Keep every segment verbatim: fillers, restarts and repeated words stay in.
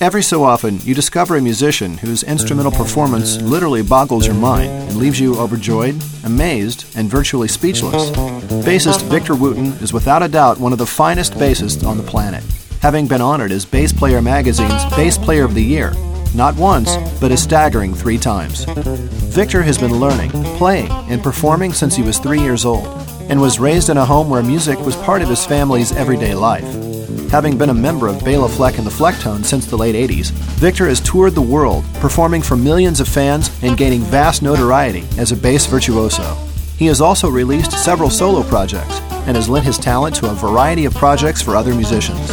Every so often, you discover a musician whose instrumental performance literally boggles your mind and leaves you overjoyed, amazed, and virtually speechless. Bassist Victor Wooten is without a doubt one of the finest bassists on the planet, having been honored as Bass Player Magazine's Bass Player of the Year, not once, but a staggering three times. Victor has been learning, playing, and performing since he was three years old, and was raised in a home where music was part of his family's everyday life. Having been a member of Bela Fleck and the Flecktones since the late eighties, Victor has toured the world, performing for millions of fans and gaining vast notoriety as a bass virtuoso. He has also released several solo projects and has lent his talent to a variety of projects for other musicians.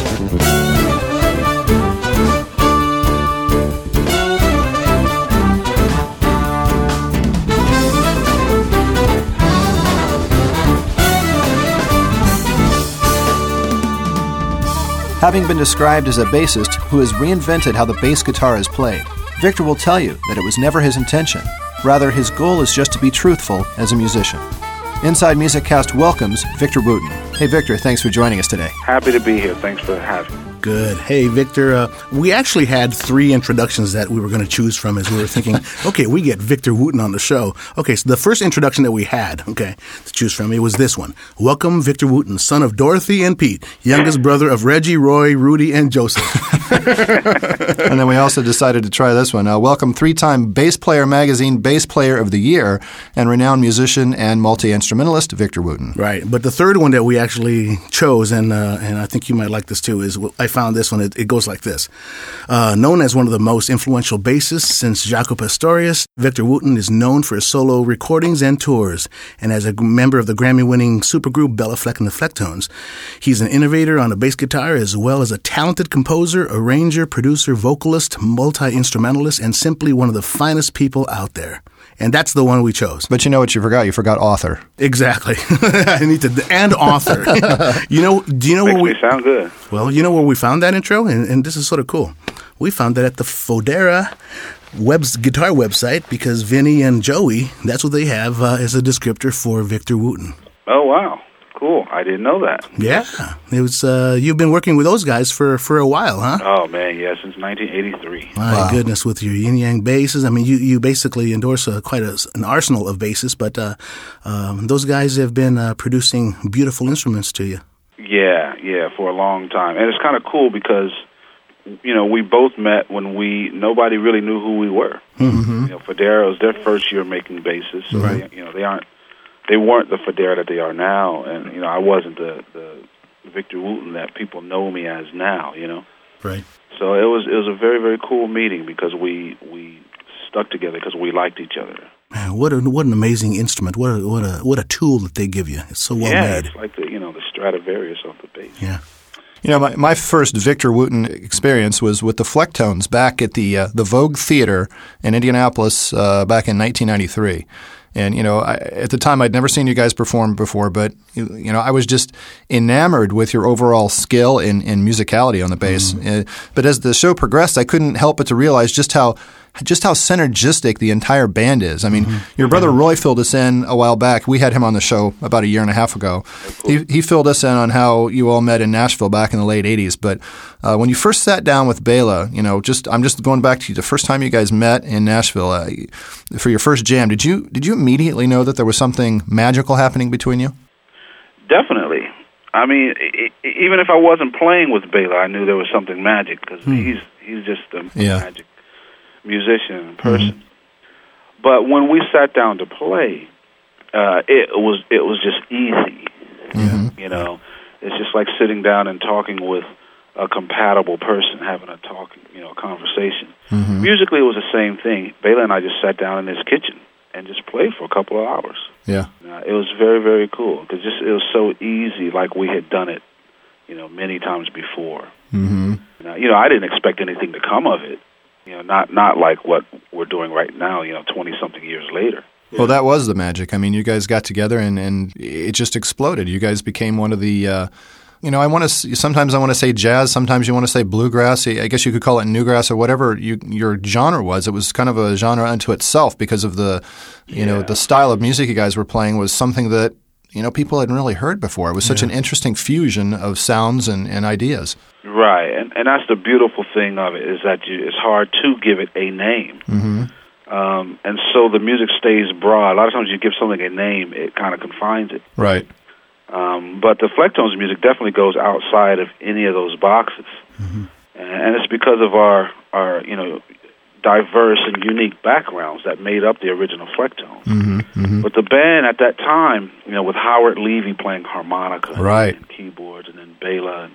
Having been described as a bassist who has reinvented how the bass guitar is played, Victor will tell you that it was never his intention. Rather, his goal is just to be truthful as a musician. Inside Music Cast welcomes Victor Wooten. Hey, Victor, thanks for joining us today. Happy to be here. Thanks for having me. Good. Hey, Victor, uh, we actually had three introductions that we were going to choose from as we were thinking, okay, we get Victor Wooten on the show. Okay, so the first introduction that we had, okay, to choose from, it was this one. Welcome, Victor Wooten, son of Dorothy and Pete, youngest brother of Reggie, Roy, Rudy, and Joseph. And then we also decided to try this one. Uh, welcome, three-time Bass Player Magazine Bass Player of the Year and renowned musician and multi-instrumentalist Victor Wooten. Right, but the third one that we actually chose, and uh, and I think you might like this too, is I found this one. It, it goes like this. Uh, known as one of the most influential bassists since Jaco Pastorius, Victor Wooten is known for his solo recordings and tours, and as a g- member of the Grammy-winning supergroup Bela Fleck and the Flecktones. He's an innovator on the bass guitar as well as a talented composer, arranger, producer, vocalist, multi-instrumentalist, and simply one of the finest people out there. And that's the one we chose. But you know what you forgot? You forgot author. Exactly. I need to and author. you know? Do you know Makes where we sound good? Well, you know where we found that intro, and, and this is sort of cool. We found that at the Fodera webs guitar website because Vinny and Joey, that's what they have uh, as a descriptor for Victor Wooten. Oh wow! Cool. I didn't know that. Yeah, it was. Uh, you've been working with those guys for, for a while, huh? Oh man, yeah, since nineteen eighty-three. My wow. goodness, with your yin yang basses. I mean, you, you basically endorse a, quite a, an arsenal of basses, but uh, um, those guys have been uh, producing beautiful instruments to you. Yeah, yeah, for a long time, and it's kind of cool because you know we both met when we nobody really knew who we were. Mm-hmm. You know, Fodera was their first year making basses, so right. they, you know they aren't. They weren't the Fodera that they are now, and you know I wasn't the, the Victor Wooten that people know me as now. You know, right? So it was it was a very very cool meeting because we we stuck together because we liked each other. Man, what a, what an amazing instrument! What a, what a what a tool that they give you! It's so well yeah, made. Yeah, it's like the you know the Stradivarius of the bass. Yeah. You know, my, my first Victor Wooten experience was with the Flecktones back at the uh, the Vogue Theater in Indianapolis uh, back in nineteen ninety-three. And, you know, I, at the time I'd never seen you guys perform before, but, you, you know, I was just enamored with your overall skill and, and musicality on the bass. Mm. Uh, but as the show progressed, I couldn't help but to realize just how just how synergistic the entire band is. I mean, mm-hmm. your brother Roy filled us in a while back. We had him on the show about a year and a half ago. He, he filled us in on how you all met in Nashville back in the late eighties. But uh, when you first sat down with Bela, you know, just I'm just going back to the first time you guys met in Nashville uh, for your first jam. Did you did you immediately know that there was something magical happening between you? Definitely. I mean, it, even if I wasn't playing with Bela, I knew there was something magic because hmm. he's he's just a yeah. magic. musician in person. Mm-hmm. But when we sat down to play, uh, it was it was just easy. Mm-hmm. You know, it's just like sitting down and talking with a compatible person, having a talk, you know, a conversation. Mm-hmm. Musically, it was the same thing. Bela and I just sat down in his kitchen and just played for a couple of hours. Yeah, uh, it was very very cool because just it was so easy, like we had done it, you know, many times before. Mm-hmm. Now, you know, I didn't expect anything to come of it. You know, not not like what we're doing right now, you know, twenty-something years later. Well, that was the magic. I mean, you guys got together and, and it just exploded. You guys became one of the, uh, you know, I want to, sometimes I want to say jazz, sometimes you want to say bluegrass. I guess you could call it newgrass or whatever you, your genre was. It was kind of a genre unto itself because of the, you yeah. know, the style of music you guys were playing was something that you know, people hadn't really heard before. It was such yeah. an interesting fusion of sounds and, and ideas. Right, and and that's the beautiful thing of it, is that you, it's hard to give it a name. Mm-hmm. Um, and so the music stays broad. A lot of times you give something a name, it kind of confines it. Right. Um, but the Flecktones music definitely goes outside of any of those boxes. Mm-hmm. And it's because of our, our, you know, diverse and unique backgrounds that made up the original Flecktones. Mm-hmm, mm-hmm. But the band at that time, you know, with Howard Levy playing harmonica right. and keyboards, and then Béla, and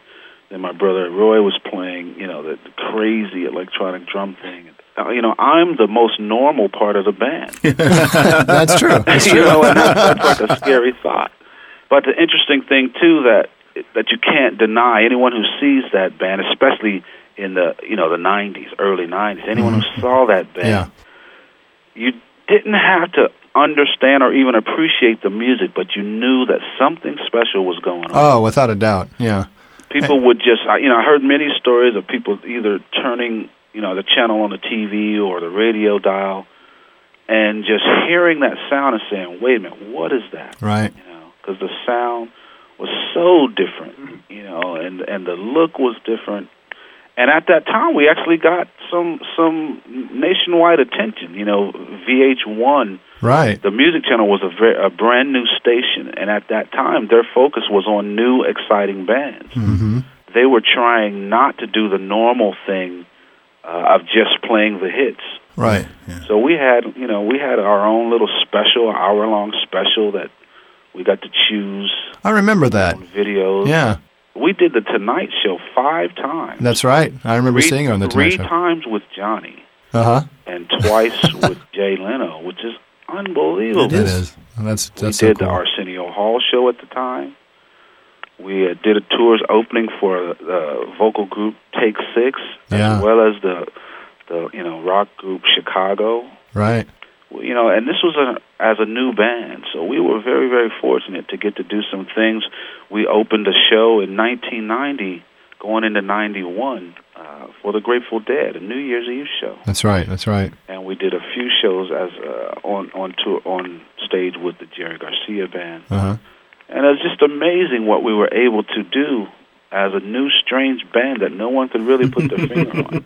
then my brother Roy was playing, you know, the crazy electronic drum thing. You know, I'm the most normal part of the band. That's true. That's true. You know, and that's, that's like a scary thought. But the interesting thing, too, that that you can't deny, anyone who sees that band, especially in the, you know, the nineties, early nineties, anyone mm-hmm. who saw that band, yeah. you didn't have to understand or even appreciate the music, but you knew that something special was going on. Oh, without a doubt, yeah. People hey. would just, you know, I heard many stories of people either turning, you know, the channel on the T V or the radio dial and just hearing that sound and saying, wait a minute, what is that? Right. You know, because the sound was so different, you know, and and the look was different. And at that time, we actually got some some nationwide attention. You know, V H one, right? The music channel was a, very, a brand new station, and at that time, their focus was on new, exciting bands. Mm-hmm. They were trying not to do the normal thing uh, of just playing the hits, right? Yeah. So we had, you know, we had our own little special, hour-long special that we got to choose. I remember that videos. Yeah. We did the Tonight Show five times. That's right. I remember three, seeing it on the Tonight Show. Three times with Johnny, uh-huh, and twice with Jay Leno, which is unbelievable. It is. That's that's we so did cool. the Arsenio Hall show at the time. We uh, did a tour's opening for the vocal group Take Six, yeah. as well as the the you know rock group Chicago. Right. You know, and this was a, as a new band, so we were very, very fortunate to get to do some things. We opened a show in nineteen ninety, going into ninety-one, uh, for the Grateful Dead, a New Year's Eve show. That's right, that's right. And we did a few shows as uh, on on tour, on stage with the Jerry Garcia Band, uh-huh. and it was just amazing what we were able to do as a new, strange band that no one could really put their finger on.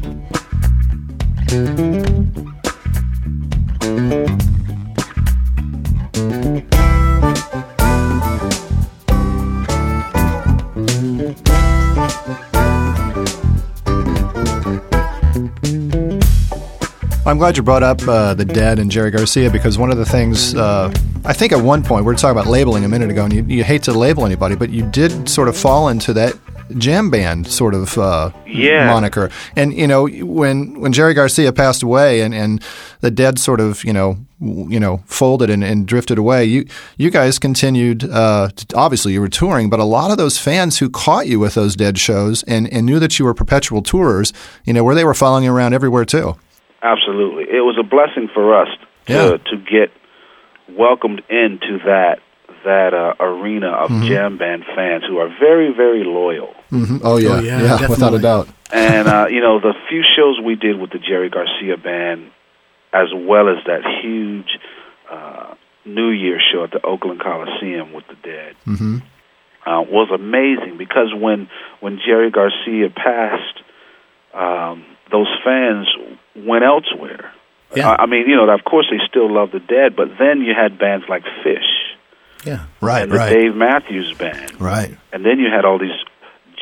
I'm glad you brought up uh, the Dead and Jerry Garcia, because one of the things uh, I think at one point, we were talking about labeling a minute ago, and you, you hate to label anybody, but you did sort of fall into that jam band sort of uh, yeah. moniker. And, you know, when when Jerry Garcia passed away and, and the Dead sort of, you know, you know, folded and, and drifted away, you you guys continued, uh, obviously you were touring, but a lot of those fans who caught you with those Dead shows and, and knew that you were perpetual tourers, you know, where they were following you around everywhere too. Absolutely. It was a blessing for us to, yeah. to get welcomed into that that uh, arena of mm-hmm. jam band fans who are very, very loyal. Mm-hmm. Oh, yeah, oh, yeah, yeah without a doubt. And, uh, you know, the few shows we did with the Jerry Garcia Band, as well as that huge uh, New Year show at the Oakland Coliseum with the Dead, mm-hmm. uh, was amazing, because when, when Jerry Garcia passed, um, those fans went elsewhere. Yeah. I mean, you know, of course they still love the Dead, but then you had bands like Fish. Yeah, right, and the right. Dave Matthews Band. Right. And then you had all these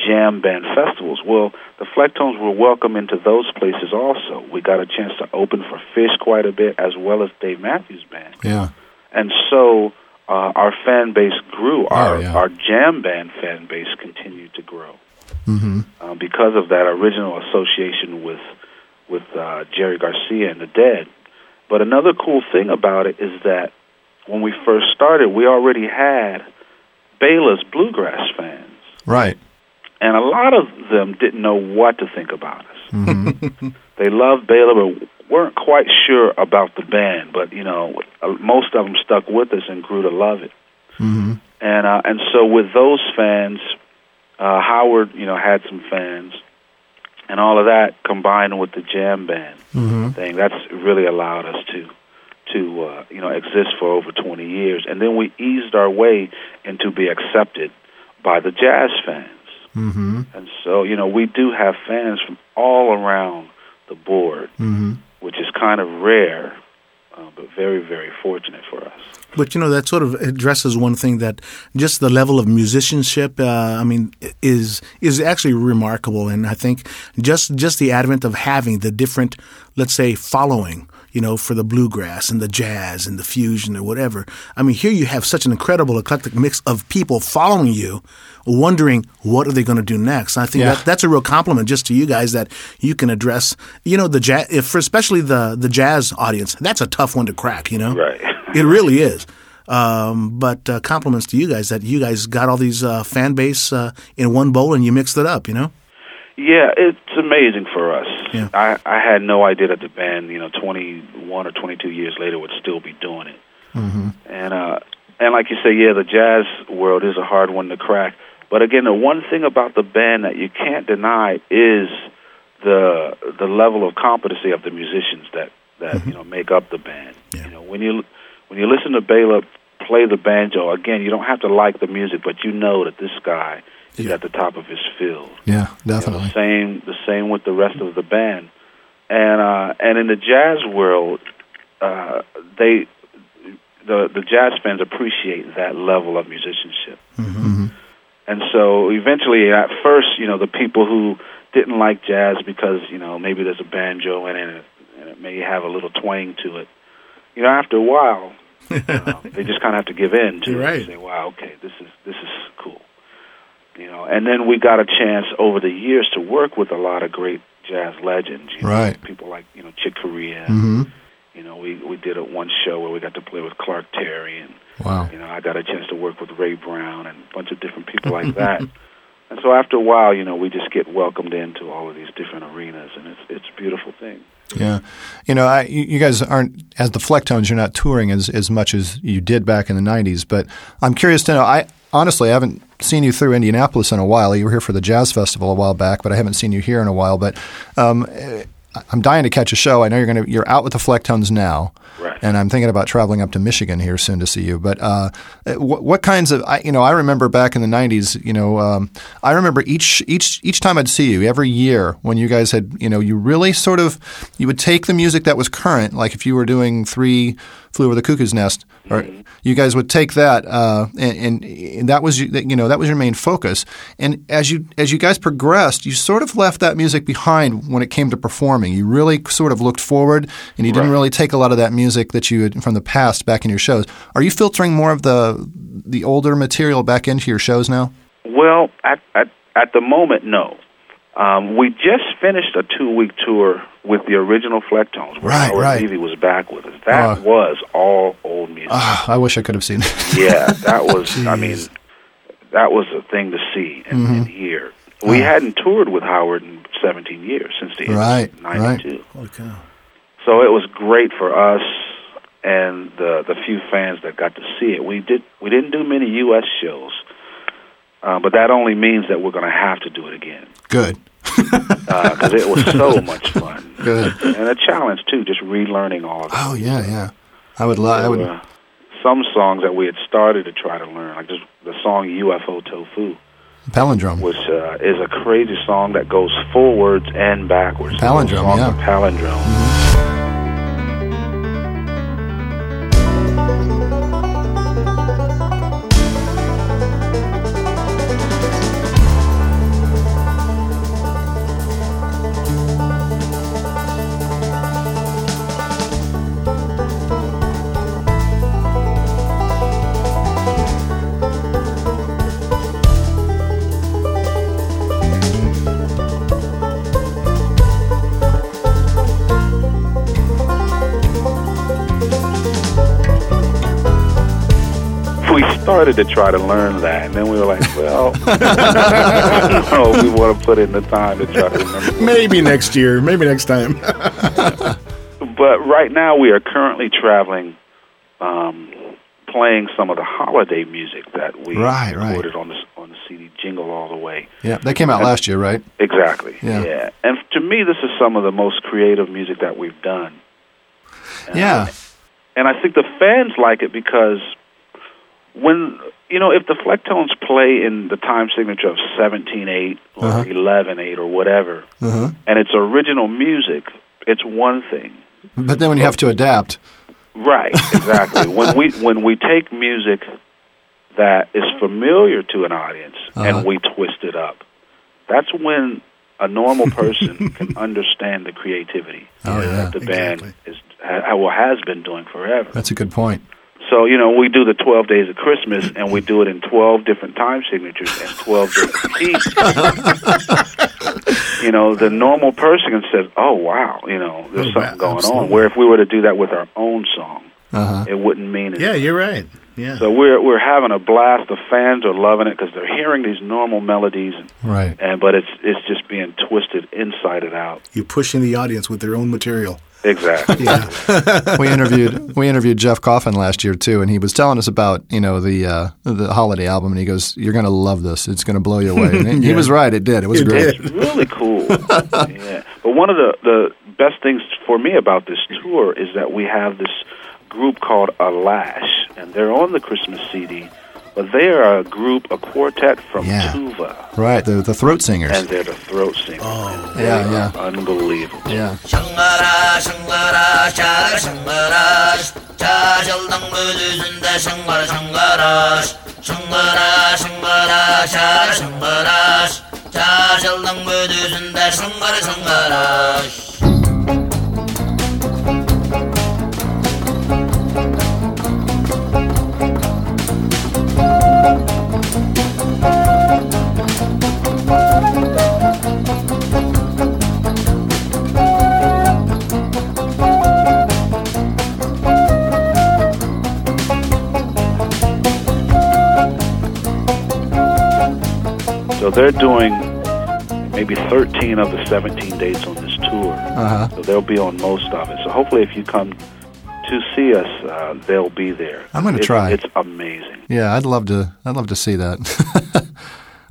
jam band festivals. Well, the Flecktones were welcome into those places also. We got a chance to open for Fish quite a bit, as well as Dave Matthews Band. Yeah. And so uh, our fan base grew. Our, oh, yeah. our jam band fan base continued to grow. Mm-hmm. Uh, because of that original association with with uh, Jerry Garcia and the Dead. But another cool thing about it is that when we first started, we already had Bela's Bluegrass fans. Right. And a lot of them didn't know what to think about us. Mm-hmm. They loved Béla, but weren't quite sure about the band. But, you know, most of them stuck with us and grew to love it. Mm-hmm. And uh, and so with those fans, uh, Howard, you know, had some fans, and all of that combined with the jam band mm-hmm. thing, that's really allowed us to to uh, you know exist for over twenty years. And then we eased our way into be accepted by the jazz fans. Mm-hmm. And so you know we do have fans from all around the board, mm-hmm. which is kind of rare. Uh, but very, very fortunate for us. But, you know, that sort of addresses one thing that just the level of musicianship, uh, I mean, is is actually remarkable. And I think just, just the advent of having the different, let's say, following, you know, for the bluegrass and the jazz and the fusion or whatever. I mean, here you have such an incredible eclectic mix of people following you, wondering what are they going to do next. And I think yeah. that, that's a real compliment just to you guys that you can address, you know, the jazz, if, especially the, the jazz audience. That's a tough one to crack, you know? Right. It really is. Um, but uh, compliments to you guys that you guys got all these uh, fan base uh, in one bowl and you mixed it up, you know? Yeah, it's amazing for us. Yeah. I, I had no idea that the band, you know, twenty-one or twenty-two years later would still be doing it. Mm-hmm. And uh, and like you say, yeah, the jazz world is a hard one to crack. But again, the one thing about the band that you can't deny is the the level of competency of the musicians that, that mm-hmm. you know make up the band. Yeah. You know, when you when you listen to Béla play the banjo, again, you don't have to like the music, but you know that this guy is yeah. at the top of his field. Yeah, definitely. You know, same the same with the rest of the band, and uh, and in the jazz world, uh, they the the jazz fans appreciate that level of musicianship. Mm-hmm. And so eventually, at first, you know, the people who didn't like jazz because you know maybe there's a banjo in it and it may have a little twang to it. You know, after a while, uh, they just kind of have to give in to You're it right. and say, "Wow, okay, this is this is cool." You know, and then we got a chance over the years to work with a lot of great jazz legends. You know, right. People like, you know, Chick Corea. Mm-hmm. You know, we, we did a one show where we got to play with Clark Terry. And, wow. you know, I got a chance to work with Ray Brown and a bunch of different people like that. And so after a while, you know, we just get welcomed into all of these different arenas, and it's it's a beautiful thing. Yeah. You know, I, you guys aren't, as the Flecktones, you're not touring as, as much as you did back in the nineties. But I'm curious to know, I honestly I haven't seen you through Indianapolis in a while. You were here for the Jazz Festival a while back, but I haven't seen you here in a while. But um, I'm dying to catch a show. I know you're going to. You're out with the Flecktones now, right. and I'm thinking about traveling up to Michigan here soon to see you. But uh, what, what kinds of? I, you know, I remember back in the nineties. You know, um, I remember each each each time I'd see you every year when you guys had. You know, you really sort of you would take the music that was current. Like if you were doing Three Flew Over the Cuckoo's Nest, or mm-hmm. you guys would take that, uh, and, and, and that was you know that was your main focus. And as you as you guys progressed, you sort of left that music behind when it came to performing. You really sort of looked forward, and you didn't right. really take a lot of that music that you had from the past back in your shows. Are you filtering more of the the older material back into your shows now? Well, at at, at the moment, no. Um, we just finished a two-week tour with the original Flecktones, where Howard right, Levy right. was back with us. That uh, was all old music. Uh, I wish I could have seen it. Yeah, that was. I mean, that was a thing to see and, mm-hmm. and hear. We oh. hadn't toured with Howard in seventeen years, since the right, ninety-two. Right. Okay. So it was great for us and the the few fans that got to see it. We did we didn't do many U S shows, uh, but that only means that we're going to have to do it again. Good. Because uh, it was so much fun. Good. And a challenge too, just relearning all of it. Oh yeah, yeah. I would love. So, I would. Uh, some songs that we had started to try to learn, like just the song U F O Tofu. Palindrome. Which uh, is a crazy song that goes forwards and backwards. Palindrome, yeah. Palindrome. Mm-hmm. To try to learn that, and then we were like, well, no, we want to put in the time to try to remember. Maybe next year, maybe next time. But right now we are currently traveling um, playing some of the holiday music that we right, recorded right. on the on the C D, Jingle All the Way. Yeah, that came out and, last year, right? Exactly. Yeah. yeah, and to me, this is some of the most creative music that we've done. And, yeah, and I think the fans like it because when you know, if the Flecktones play in the time signature of seventeen eight or uh-huh. eleven eight or whatever, uh-huh. and it's original music, it's one thing. But then when you have to adapt. Right, exactly. when we when we take music that is familiar to an audience uh-huh. and we twist it up, that's when a normal person can understand the creativity oh, yeah, that the exactly. band is ha- well, has been doing forever. That's a good point. So, you know, we do the twelve Days of Christmas, and we do it in twelve different time signatures and twelve different keys. You know, the normal person says, oh, wow, you know, there's oh, something going absolutely. on. Where if we were to do that with our own song, uh-huh. it wouldn't mean it. Yeah, you're right. Yeah. So we're we're having a blast. The fans are loving it because they're hearing these normal melodies, and, right? And but it's it's just being twisted inside and out. You're pushing the audience with their own material. Exactly. Yeah. we interviewed we interviewed Jeff Coffin last year too, and he was telling us about you know the uh, the holiday album, and he goes, "You're going to love this. It's going to blow you away." And yeah. He was right. It did. It was it great. Did. It's really cool. yeah. But one of the the best things for me about this tour is that we have this group called Alash, and they're on the Christmas C D, but they are a group, a quartet from yeah. Tuva. Right, they're the throat singers. And they're the throat singers. Oh, yeah, yeah. Unbelievable. Yeah. So they're doing maybe thirteen of the seventeen dates on this tour. Uh-huh. So they'll be on most of it. So hopefully if you come to see us, uh, they'll be there. I'm going to try. It's amazing. Yeah, I'd love to I'd love to see that.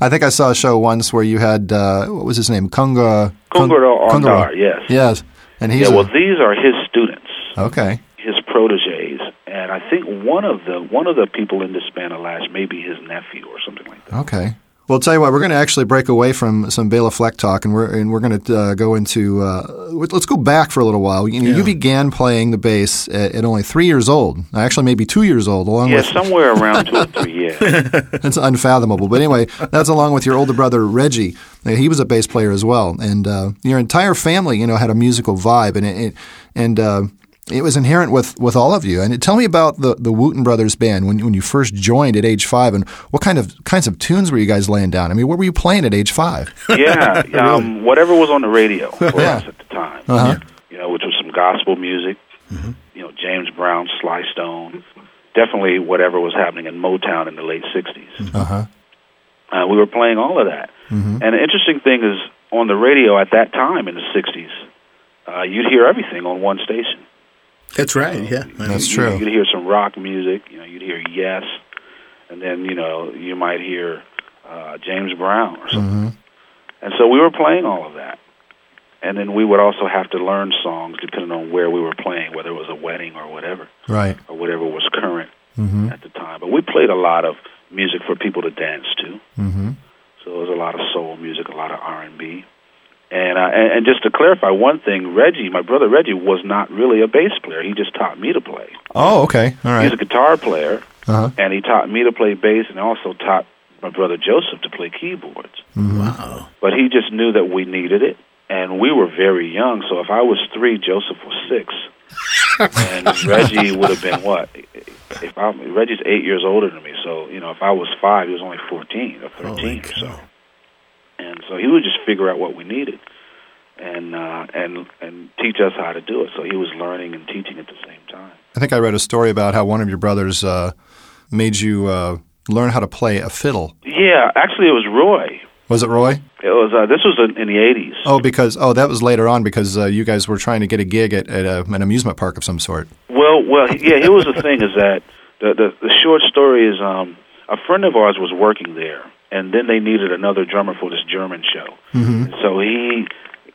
I think I saw a show once where you had, uh, what was his name? Kunga, Kunguro Kung, Ondar, yes. Yes. And he's yeah, well, a, these are his students. Okay. His protégés. And I think one of the one of the people in this band, Alash, may be his nephew or something like that. Okay. Well, I'll tell you what, we're going to actually break away from some Bela Fleck talk, and we're and we're going to uh, go into uh, – let's go back for a little while. You know, yeah. you began playing the bass at, at only three years old, actually maybe two years old. along yeah, with Yeah, somewhere around two or three years. That's unfathomable. But anyway, that's along with your older brother, Reggie. He was a bass player as well. And uh, your entire family, you know, had a musical vibe, and it, it – and, uh, It was inherent with, with all of you. And tell me about the, the Wooten Brothers Band when when you first joined at age five, and what kind of kinds of tunes were you guys laying down? I mean, what were you playing at age five? Yeah, um, really? Whatever was on the radio for yeah. us at the time, uh-huh. you know, which was some gospel music, mm-hmm. you know, James Brown, Sly Stone, definitely whatever was happening in Motown in the late sixties. Uh-huh. Uh, we were playing all of that. Mm-hmm. And the interesting thing is, on the radio at that time in the sixties, uh, you'd hear everything on one station. That's right, yeah. You, That's you, true. You'd hear some rock music, you know, you'd hear Yes, and then, you know, you might hear uh, James Brown or something. Mm-hmm. And so we were playing all of that. And then we would also have to learn songs depending on where we were playing, whether it was a wedding or whatever. Right. Or whatever was current mm-hmm. at the time. But we played a lot of music for people to dance to. Mm-hmm. So there was a lot of soul music, a lot of R and B. And, uh, and and just to clarify one thing, Reggie, my brother Reggie, was not really a bass player. He just taught me to play. Oh, okay. All right. He's a guitar player, uh-huh. and he taught me to play bass, and also taught my brother Joseph to play keyboards. Wow. But he just knew that we needed it, and we were very young. So if I was three, Joseph was six. And Reggie would have been what? If I, Reggie's eight years older than me. So, you know, if I was five, he was only fourteen or thirteen oh, or so. And so he would just figure out what we needed, and uh, and and teach us how to do it. So he was learning and teaching at the same time. I think I read a story about how one of your brothers uh, made you uh, learn how to play a fiddle. Yeah, actually, it was Roy. Was it Roy? It was. Uh, this was in the eighties. Oh, because oh, that was later on because uh, you guys were trying to get a gig at, at a, an amusement park of some sort. Well, well, yeah. Here was the thing: is that the, the, the short story is um, a friend of ours was working there, and then they needed another drummer for this German show. Mm-hmm. So he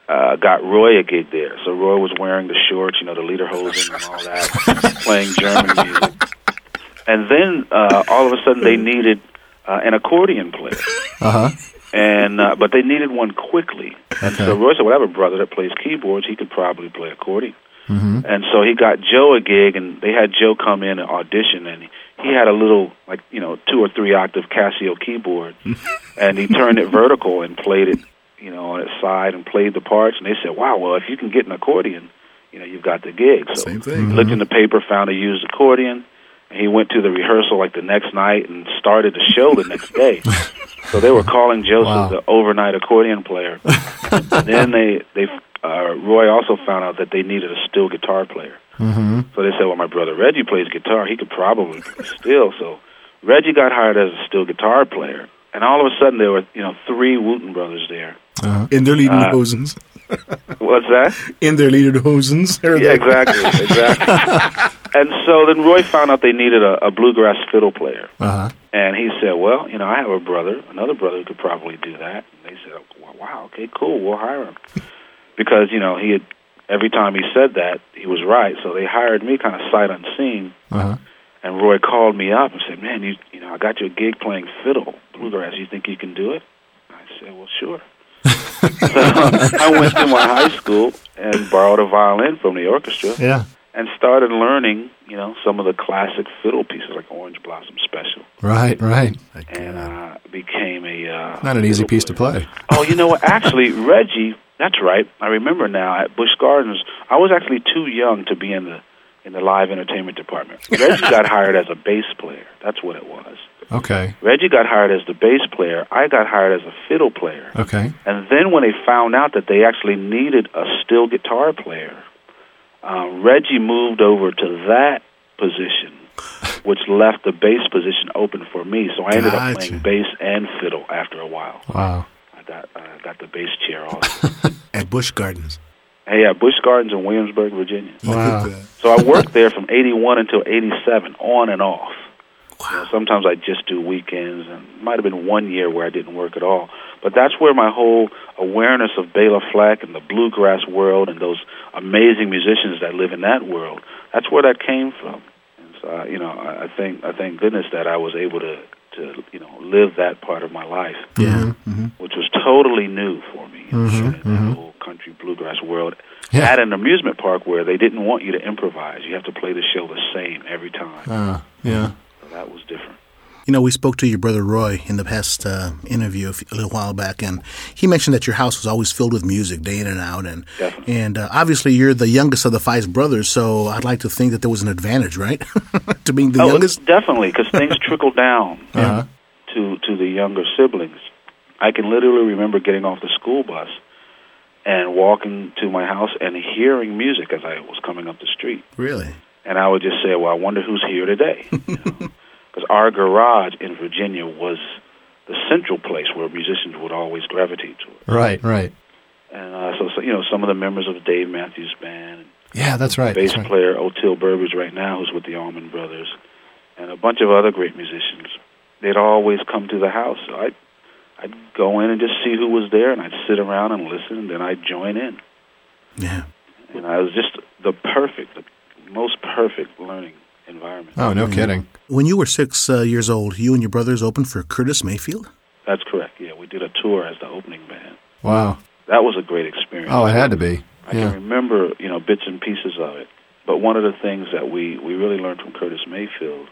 uh, got Roy a gig there. So Roy was wearing the shorts, you know, the lederhosen and all that, playing German music. And then uh, all of a sudden they needed uh, an accordion player. Uh-huh. And uh, but they needed one quickly. And okay. so Roy said, well, I have a brother that plays keyboards. He could probably play accordion. Mm-hmm. And so he got Joe a gig, and they had Joe come in and audition, and he had a little, like, you know, two or three octave Casio keyboard, and he turned it vertical and played it, you know, on its side and played the parts. And they said, wow, well, if you can get an accordion, you know, you've got the gig. So Same thing. Looked mm-hmm. in the paper, found a used accordion, and he went to the rehearsal like the next night and started the show the next day. So they were calling Joseph wow. the overnight accordion player. And then they they. Uh, Roy also found out that they needed a steel guitar player. Mm-hmm. So they said, well, my brother Reggie plays guitar. He could probably play steel. So Reggie got hired as a steel guitar player. And all of a sudden, there were, you know, three Wooten brothers there. Uh, in their lederhosens. Uh, what's that? In their lederhosens. Yeah, exactly, exactly. And so then Roy found out they needed a, a bluegrass fiddle player. Uh-huh. And he said, well, you know, I have a brother, another brother who could probably do that. And they said, well, wow, okay, cool, we'll hire him. Because, you know, he had, every time he said that, he was right. So they hired me kind of sight unseen. Uh-huh. And Roy called me up and said, man, you, you know, I got you a gig playing fiddle, bluegrass. You think you can do it? I said, well, sure. So I went to my high school and borrowed a violin from the orchestra yeah. and started learning, you know, some of the classic fiddle pieces like Orange Blossom Special. Right, right. And I uh, became a... Uh, Not an easy piece player. to play. Oh, you know what? Actually, Reggie... That's right. I remember now at Busch Gardens, I was actually too young to be in the in the live entertainment department. Reggie got hired as a bass player. That's what it was. Okay. Reggie got hired as the bass player. I got hired as a fiddle player. Okay. And then when they found out that they actually needed a steel guitar player, uh, Reggie moved over to that position, which left the bass position open for me. So I ended gotcha. up playing bass and fiddle after a while. Wow. Got, uh, got the bass chair also. At Busch Gardens. Hey, at Busch Gardens in Williamsburg, Virginia. Wow. So I worked there from eighty-one until eighty-seven, on and off. Wow. You know, sometimes I just do weekends, and it might have been one year where I didn't work at all. But that's where my whole awareness of Bela Fleck and the bluegrass world and those amazing musicians that live in that world, that's where that came from. And so, uh, you know, I, I think, I thank goodness that I was able to to you know live that part of my life, yeah. mm-hmm. which was totally new for me, mm-hmm. in mm-hmm. the whole country bluegrass world, yeah. at an amusement park where they didn't want you to improvise. You have to play the show the same every time. Uh, yeah. So that was different. You know, we spoke to your brother Roy in the past uh, interview a little while back, and he mentioned that your house was always filled with music day in and out. And Definitely. and uh, obviously you're the youngest of the five brothers, so I'd like to think that there was an advantage, right, to being the oh, youngest? Definitely, because things trickle down uh-huh. to, to the younger siblings. I can literally remember getting off the school bus and walking to my house and hearing music as I was coming up the street. Really? And I would just say, well, I wonder who's here today, you know? Because our garage in Virginia was the central place where musicians would always gravitate to. Right, right. And uh, so, so, you know, some of the members of the Dave Matthews Band. Yeah, that's right. Bass that's player right. Otil Burbridge right now, who's with the Allman Brothers, and a bunch of other great musicians. They'd always come to the house. So I'd, I'd go in and just see who was there, and I'd sit around and listen, and then I'd join in. Yeah. And I was just the perfect, the most perfect learning environment. Oh, no mm-hmm. kidding. When you were six uh, years old, you and your brothers opened for Curtis Mayfield? That's correct, yeah. We did a tour as the opening band. Wow. That was a great experience. Oh, it had to be. I yeah. can remember, you know, bits and pieces of it. But one of the things that we, we really learned from Curtis Mayfield,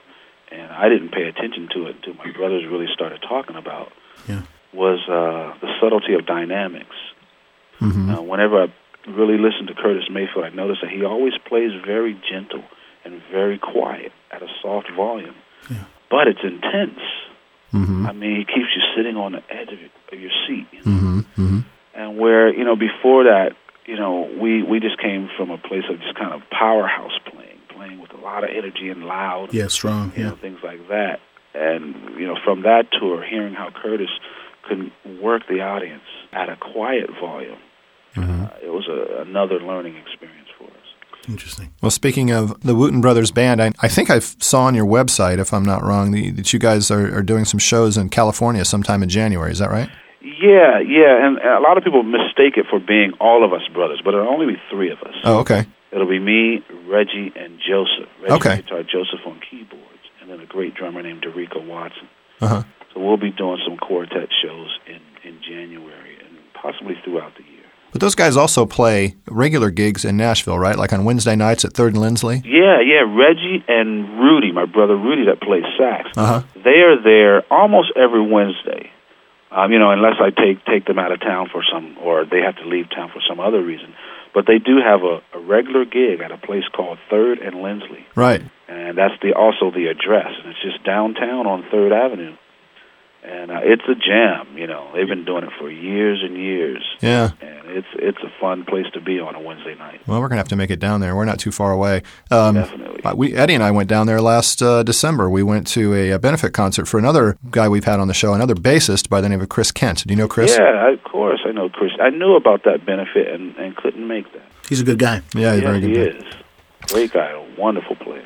and I didn't pay attention to it until my brothers really started talking about, yeah. was uh, the subtlety of dynamics. Mm-hmm. Uh, whenever I really listened to Curtis Mayfield, I noticed that he always plays very gentle and very quiet at a soft volume. Yeah. But it's intense. Mm-hmm. I mean, he keeps you sitting on the edge of, it, of your seat. You know? Mm-hmm. Mm-hmm. And where, you know, before that, you know, we, we just came from a place of just kind of powerhouse playing, playing with a lot of energy and loud. Yeah, strong. You yeah. know, things like that. And, you know, from that tour, hearing how Curtis could work the audience at a quiet volume, mm-hmm. uh, it was a, another learning experience for us. Interesting. Well, speaking of the Wooten Brothers Band, I, I think I saw on your website, if I'm not wrong, the, that you guys are, are doing some shows in California sometime in January. Is that right? Yeah, yeah. And a lot of people mistake it for being all of us brothers, but it'll only be three of us. Oh, okay. It'll be me, Reggie, and Joseph. Reggie okay. on guitar, Joseph on keyboards, and then a great drummer named Derico Watson. Uh-huh. So we'll be doing some quartet shows in, in January and possibly throughout the year. But those guys also play regular gigs in Nashville, right? Like on Wednesday nights at Third and Lindsley? Yeah, yeah. Reggie and Rudy, my brother Rudy that plays sax, uh-huh. they are there almost every Wednesday. Um, you know, unless I take take them out of town for some, or they have to leave town for some other reason. But they do have a, a regular gig at a place called Third and Lindsley. Right. And that's the also the address. And it's just downtown on Third Avenue. And uh, it's a jam, you know. They've been doing it for years and years. Yeah. And it's it's a fun place to be on a Wednesday night. Well, we're going to have to make it down there. We're not too far away. Um, Definitely. We, Eddie and I went down there last uh, December. We went to a, a benefit concert for another guy we've had on the show, another bassist by the name of Chris Kent. Do you know Chris? Yeah, of course I know Chris. I knew about that benefit and, and couldn't make that. He's a good guy. Yeah, he's yeah, very good he guy. He is. Great guy, a wonderful player.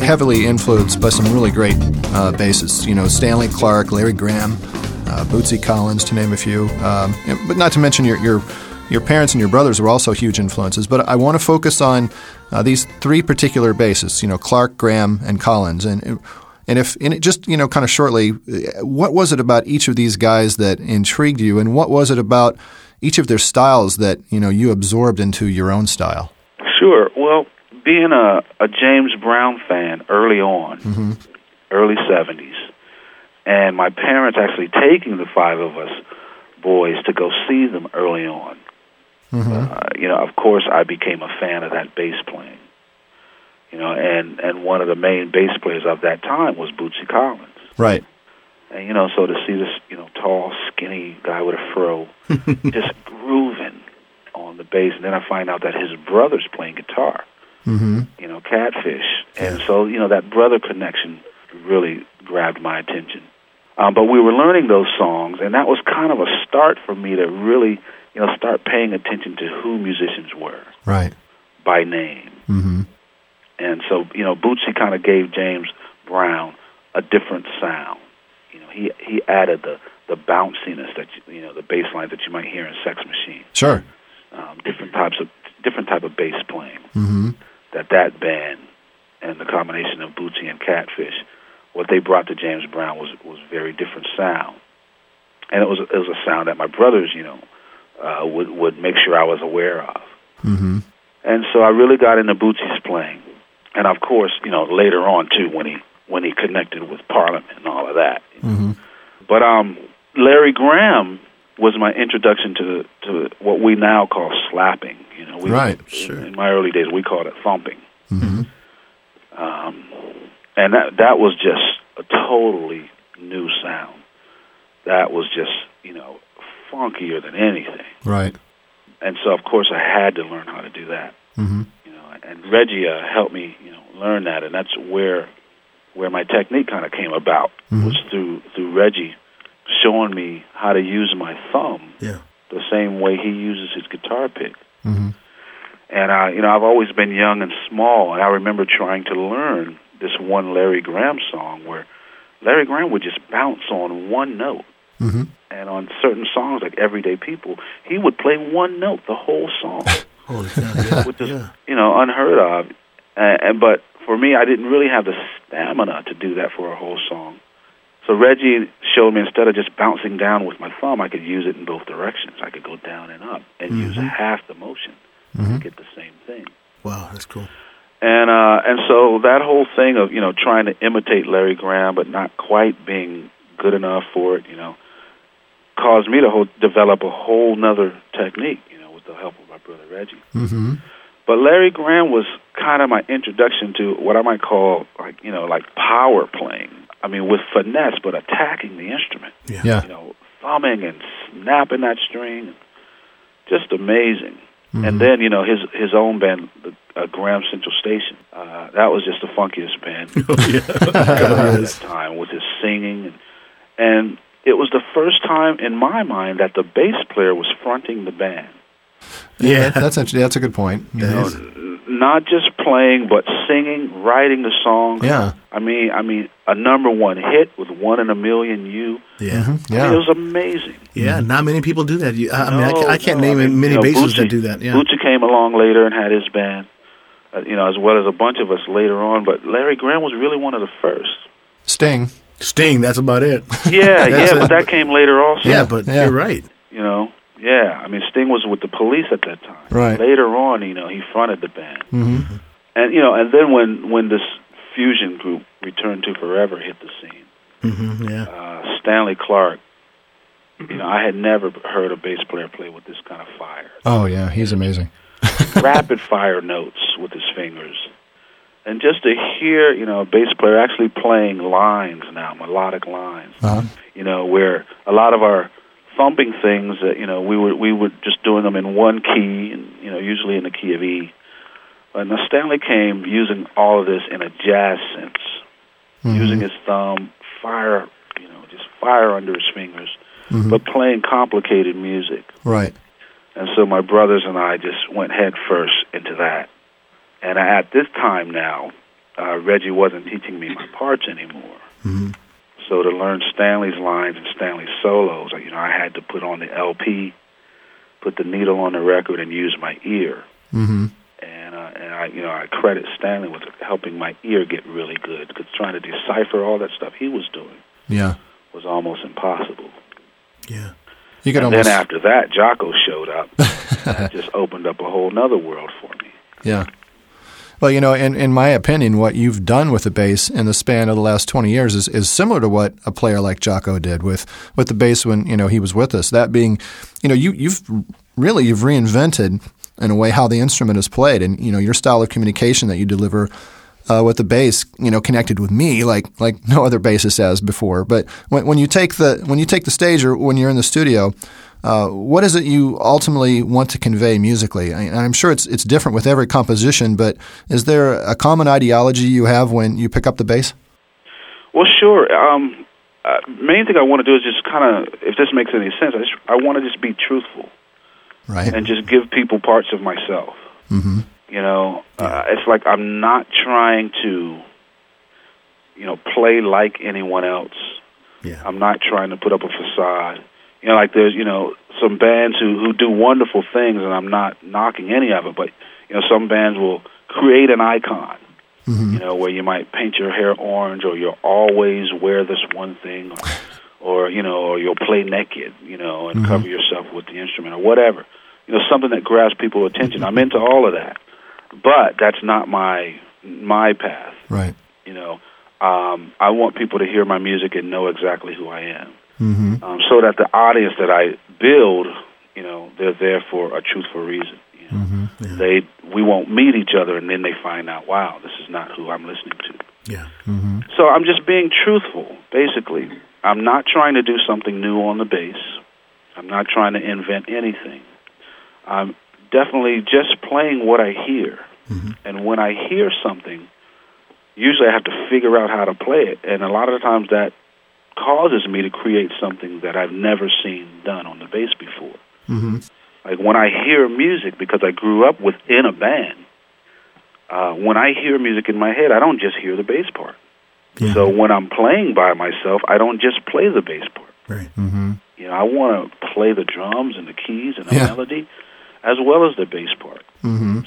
Heavily influenced by some really great uh, bassists, you know, Stanley Clarke, Larry Graham, uh, Bootsy Collins, to name a few. Um, but not to mention your, your your parents and your brothers were also huge influences. But I want to focus on uh, these three particular bassists, you know, Clarke, Graham, and Collins. And and if and just you know, kind of shortly, what was it about each of these guys that intrigued you, and what was it about each of their styles that you know you absorbed into your own style? Sure. Well. Being a, a James Brown fan early on, mm-hmm. early seventies, and my parents actually taking the five of us boys to go see them early on. Mm-hmm. Uh, you know, of course, I became a fan of that bass playing. You know, and, and one of the main bass players of that time was Bootsy Collins. Right. And, you know, so to see this, you know, tall, skinny guy with a fro just grooving on the bass, and then I find out that his brother's playing guitar. Mm-hmm. You know, Catfish. And yeah. so, you know, that brother connection really grabbed my attention. Um, but we were learning those songs, and that was kind of a start for me to really, you know, start paying attention to who musicians were. Right. By name. Mm-hmm. And so, you know, Bootsy kind of gave James Brown a different sound. You know, he he added the, the bounciness that, you, you know, the bass lines that you might hear in Sex Machine. Sure. Um, different types of, different type of bass playing. Mm-hmm. that that band and the combination of Bootsy and Catfish, what they brought to James Brown was was a very different sound. And it was, it was a sound that my brothers, you know, uh, would, would make sure I was aware of. Mm-hmm. And so I really got into Bootsy's playing. And, of course, you know, later on, too, when he when he connected with Parliament and all of that. Mm-hmm. But um, Larry Graham was my introduction to to what we now call slapping. You know, we, right, sure. In my early days, we called it thumping. Mm-hmm. Um, and that that was just a totally new sound. That was just, you know, funkier than anything. Right. And so, of course, I had to learn how to do that. Mm-hmm. You know, and Reggie uh, helped me, you know, learn that, and that's where where my technique kind of came about, mm-hmm. was through through Reggie showing me how to use my thumb yeah. the same way he uses his guitar pick. Mm-hmm. And, I, you know, I've always been young and small, and I remember trying to learn this one Larry Graham song where Larry Graham would just bounce on one note. Mm-hmm. And on certain songs, like Everyday People, he would play one note the whole song. Holy cow. Which is, yeah. you know, unheard of. And, and, but for me, I didn't really have the stamina to do that for a whole song. So Reggie showed me instead of just bouncing down with my thumb, I could use it in both directions. I could go down and up and mm-hmm. use half the motion mm-hmm. to get the same thing. Wow, that's cool. And uh, and so that whole thing of, you know, trying to imitate Larry Graham but not quite being good enough for it, you know, caused me to ho- develop a whole nother technique, you know, with the help of my brother Reggie. Mm-hmm. But Larry Graham was kind of my introduction to what I might call, like, you know, like power playing. I mean, with finesse, but attacking the instrument. Yeah. yeah. You know, thumbing and snapping that string. Just amazing. Mm-hmm. And then, you know, his his own band, uh, Graham Central Station, uh, that was just the funkiest band at that time, with his singing. And, and it was the first time in my mind that the bass player was fronting the band. Yeah, that's actually, that's a good point. You know, not just playing, but singing, writing the song. Yeah, I mean, I mean, a number one hit with "One in a Million You." Yeah, yeah, I mean, it was amazing. Yeah, mm-hmm. not many people do that. You, I, no, I mean, I, I can't no, name I mean, many you know, bassists that do that. Yeah, Bootsy came along later and had his band, uh, you know, as well as a bunch of us later on. But Larry Graham was really one of the first. Sting, Sting. That's about it. Yeah, yeah, it. But that came later also. Yeah, but yeah. you're right. You know. Yeah, I mean, Sting was with the Police at that time. Right. Later on, you know, he fronted the band. Mm-hmm. And, you know, and then when, when this fusion group, Return to Forever, hit the scene, mm-hmm, yeah. uh, Stanley Clarke, mm-hmm. you know, I had never heard a bass player play with this kind of fire. Oh, yeah, he's amazing. Rapid fire notes with his fingers. And just to hear, you know, a bass player actually playing lines now, melodic lines, uh-huh. you know, where a lot of our thumping things that, you know, we were we were just doing them in one key, and, you know, usually in the key of E. And now Stanley came using all of this in a jazz sense, mm-hmm. using his thumb, fire, you know, just fire under his fingers, mm-hmm. but playing complicated music. Right. And so my brothers and I just went head first into that. And at this time now, uh, Reggie wasn't teaching me my parts anymore. Mm-hmm. So to learn Stanley's lines and Stanley's solos, you know, I had to put on the L P, put the needle on the record, and use my ear. Mm-hmm. And uh, and I, you know, I credit Stanley with helping my ear get really good, because trying to decipher all that stuff he was doing, yeah, was almost impossible. Yeah, you could. And almost... then after that, Jocko showed up, and it just opened up a whole nother world for me. Yeah. Well, you know, in, in my opinion, what you've done with the bass in the span of the last twenty years is, is similar to what a player like Jocko did with, with the bass when, you know, he was with us. That being, you know, you, you've really, you've reinvented, in a way, how the instrument is played. And, you know, your style of communication that you deliver uh, with the bass, you know, connected with me like like no other bassist has before. But when, when you take the when you take the stage or when you're in the studio, Uh, what is it you ultimately want to convey musically? I, I'm sure it's it's different with every composition, but is there a common ideology you have when you pick up the bass? Well, sure. Um, uh, main thing I want to do is just kind of, if this makes any sense, I, just, I want to just be truthful, right? And just give people parts of myself. Mm-hmm. You know, yeah. uh, it's like I'm not trying to, you know, play like anyone else. Yeah. I'm not trying to put up a facade. You know, like there's, you know, some bands who, who do wonderful things, and I'm not knocking any of it, but, you know, some bands will create an icon, mm-hmm. you know, where you might paint your hair orange, or you'll always wear this one thing, or, or you know, or you'll play naked, you know, and mm-hmm. cover yourself with the instrument or whatever. You know, something that grabs people's attention. Mm-hmm. I'm into all of that, but that's not my my path. Right. You know, um, I want people to hear my music and know exactly who I am. Mm-hmm. Um, so that the audience that I build, you know, they're there for a truthful reason. You know? Mm-hmm. Yeah. They, we won't meet each other, and then they find out, wow, this is not who I'm listening to. Yeah. Mm-hmm. So I'm just being truthful, basically. I'm not trying to do something new on the bass. I'm not trying to invent anything. I'm definitely just playing what I hear. Mm-hmm. And when I hear something, usually I have to figure out how to play it, and a lot of the times that causes me to create something that I've never seen done on the bass before. Mm-hmm. Like when I hear music, because I grew up within a band, uh, when I hear music in my head, I don't just hear the bass part. Yeah. So when I'm playing by myself, I don't just play the bass part. Right. Mm-hmm. You know, I want to play the drums and the keys and the yeah. melody, as well as the bass part. Mm-hmm.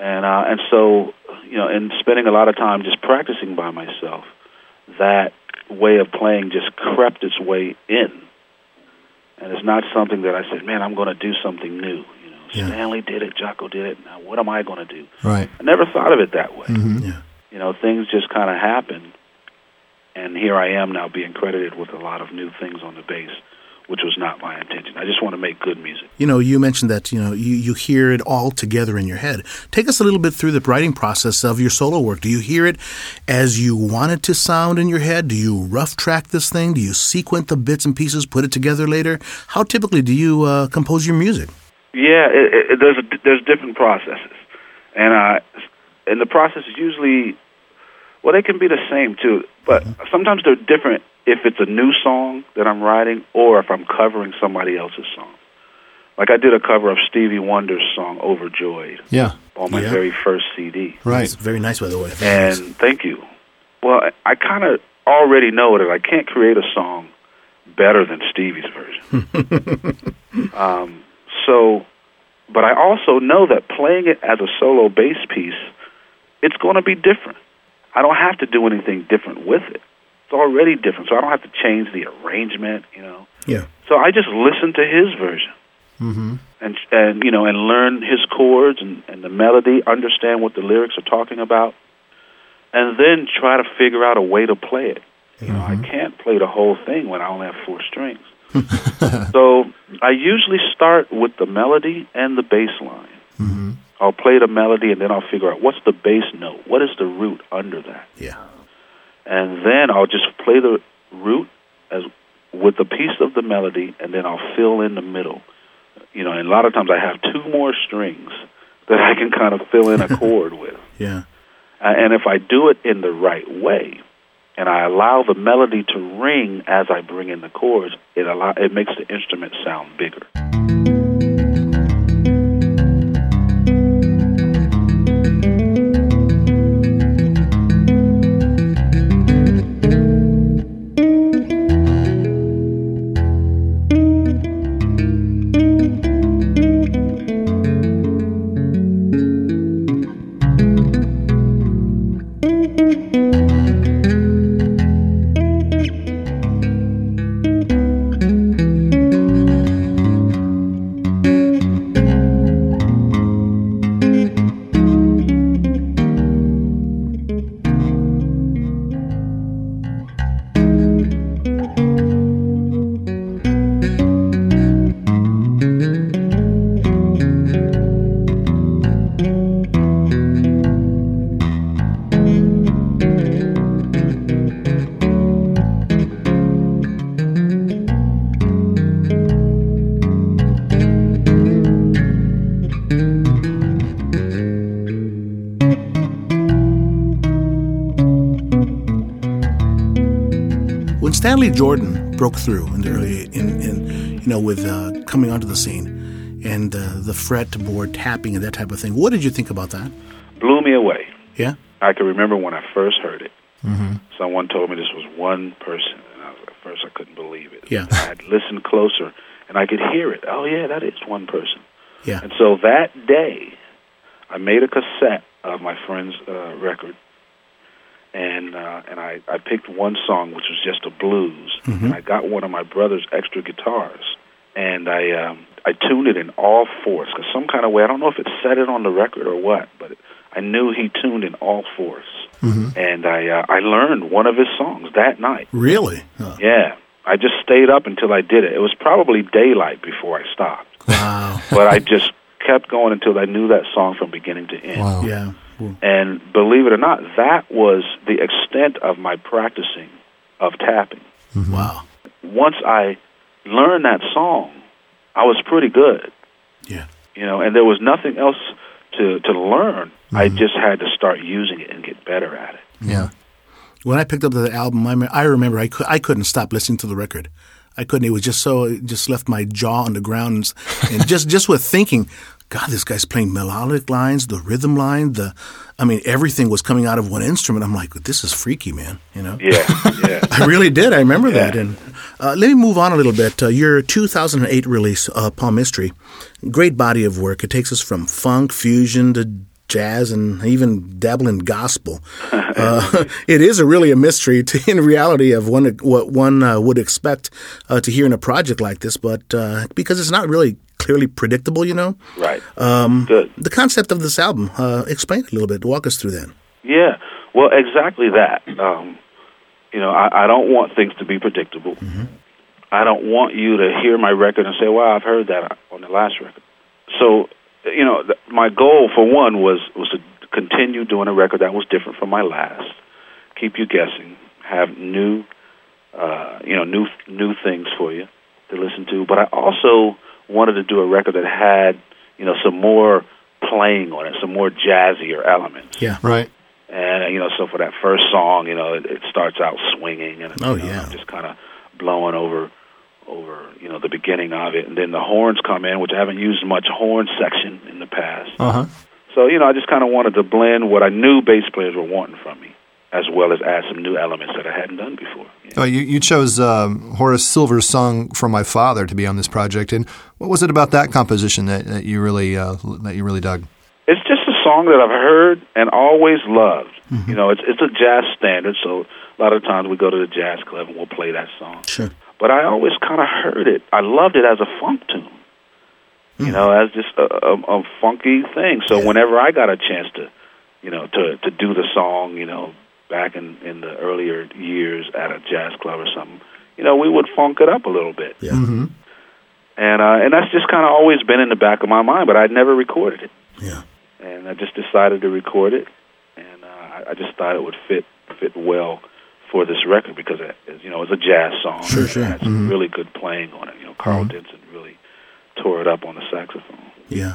And uh, and so, you know, and spending a lot of time just practicing by myself, that way of playing just crept its way in. And it's not something that I said, man, I'm going to do something new. You know, yeah. Stanley did it, Jocko did it. Now, what am I going to do? Right. I never thought of it that way. Mm-hmm. Yeah. You know, things just kind of happened. And here I am now being credited with a lot of new things on the bass, which was not my intention. I just want to make good music. You know, you mentioned that, you know, you, you hear it all together in your head. Take us a little bit through the writing process of your solo work. Do you hear it as you want it to sound in your head? Do you rough track this thing? Do you sequence the bits and pieces, put it together later? How typically do you uh, compose your music? Yeah, it, it, there's, a, there's different processes. And, uh, and the process is usually, well, they can be the same, too. But mm-hmm. sometimes they're different if it's a new song that I'm writing, or if I'm covering somebody else's song. Like I did a cover of Stevie Wonder's song Overjoyed yeah. on my yeah. very first C D. Right. It's very nice, by the way. And thank you. Well, I kind of already know that I can't create a song better than Stevie's version. um, so, but I also know that playing it as a solo bass piece, it's going to be different. I don't have to do anything different with it. It's already different, so I don't have to change the arrangement, you know. Yeah. So I just listen to his version, mm-hmm. and and you know, and learn his chords and, and the melody, understand what the lyrics are talking about, and then try to figure out a way to play it. You mm-hmm. know, I can't play the whole thing when I only have four strings. So I usually start with the melody and the bass line. Mm-hmm. I'll play the melody, and then I'll figure out what's the bass note, what is the root under that. Yeah. And then I'll just play the root as with a piece of the melody, and then I'll fill in the middle. You know, and a lot of times I have two more strings that I can kind of fill in a chord with. Yeah. Uh, and if I do it in the right way, and I allow the melody to ring as I bring in the chords, it allow, it makes the instrument sound bigger. Stanley Jordan broke through in the early, in, in, you know, with uh, coming onto the scene and uh, the fretboard tapping and that type of thing. What did you think about that? Blew me away. Yeah? I can remember when I first heard it. Mm-hmm. Someone told me this was one person, and I was, at first I couldn't believe it. Yeah. I had listened closer, and I could hear it. Oh, yeah, that is one person. Yeah. And so that day, I made a cassette of my friend's uh, record. And uh, and I, I picked one song, which was just a blues. Mm-hmm. And I got one of my brother's extra guitars, and I um, I tuned it in all fours, because some kind of way, I don't know if it set it on the record or what, but I knew he tuned in all fours. Mm-hmm. And I uh, I learned one of his songs that night. Really? Huh. Yeah. I just stayed up until I did it. It was probably daylight before I stopped. Wow. But I just kept going until I knew that song from beginning to end. Wow. Yeah. And believe it or not, that was the extent of my practicing of tapping. Wow. Once I learned that song, I was pretty good. Yeah. You know, and there was nothing else to, to learn. Mm-hmm. I just had to start using it and get better at it. Yeah. When I picked up the album, I remember I, I couldn't stop listening to the record. I couldn't. It was just so, it just left my jaw on the ground. And just, just with thinking, God, this guy's playing melodic lines, the rhythm line, the, I mean, everything was coming out of one instrument. I'm like, this is freaky, man, you know? Yeah, yeah. I really did. I remember yeah. that. And uh, let me move on a little bit. Uh, your two thousand eight release, uh, Palm Mystery, great body of work. It takes us from funk, fusion to jazz, and even dabble in gospel. Uh, it is a really a mystery to, in reality, of one, what one uh, would expect uh, to hear in a project like this, but uh, because it's not really clearly predictable, you know? Right. Um, Good. The concept of this album, uh, explain it a little bit. Walk us through that. Yeah, well, exactly that. Um, you know, I, I don't want things to be predictable. Mm-hmm. I don't want you to hear my record and say, wow, I've heard that on the last record. So, you know, th- my goal, for one, was, was to continue doing a record that was different from my last, keep you guessing, have new, uh, you know, new new things for you to listen to. But I also wanted to do a record that had, you know, some more playing on it, some more jazzier elements. Yeah, right. And, you know, so for that first song, you know, it, it starts out swinging and oh, you know, yeah. just kind of blowing over, over, you know, the beginning of it. And then the horns come in, which I haven't used much horn section in the past. Uh-huh. So, you know, I just kind of wanted to blend what I knew bass players were wanting from me, as well as add some new elements that I hadn't done before. Yeah. Oh, you, you chose um, Horace Silver's song "From My Father" to be on this project, and what was it about that composition that, that you really uh, that you really dug? It's just a song that I've heard and always loved. Mm-hmm. You know, it's it's a jazz standard, so a lot of times we go to the jazz club and we'll play that song. Sure. But I always kind of heard it. I loved it as a funk tune. Mm-hmm. You know, as just a, a, a funky thing. So yeah. whenever I got a chance to, you know, to to do the song, you know, back in, in the earlier years at a jazz club or something, you know, we would funk it up a little bit. Yeah. Mm-hmm. And uh, and that's just kind of always been in the back of my mind, but I'd never recorded it. Yeah. And I just decided to record it, and uh, I just thought it would fit fit well for this record because, it, you know, it's a jazz song. Sure, sure. It had some mm-hmm. really good playing on it. You know, Carl mm-hmm. Denson really tore it up on the saxophone. Yeah.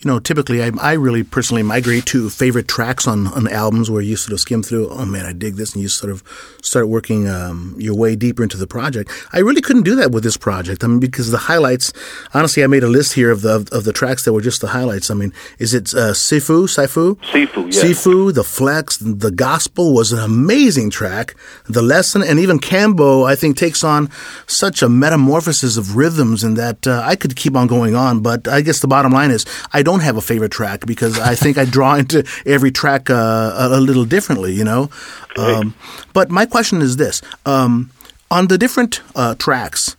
You know, typically, I, I really personally migrate to favorite tracks on, on albums where you sort of skim through, oh, man, I dig this, and you sort of start working um, your way deeper into the project. I really couldn't do that with this project, I mean, because the highlights, honestly, I made a list here of the of the tracks that were just the highlights. I mean, is it uh, Sifu, Sifu? Sifu, yes. Sifu, The Flex, The Gospel was an amazing track, The Lesson, and even Cambo, I think, takes on such a metamorphosis of rhythms in that uh, I could keep on going on, but I guess the bottom line is I don't have a favorite track because I think I draw into every track uh, a, a little differently, you know. Um, but my question is this. Um, on the different uh, tracks,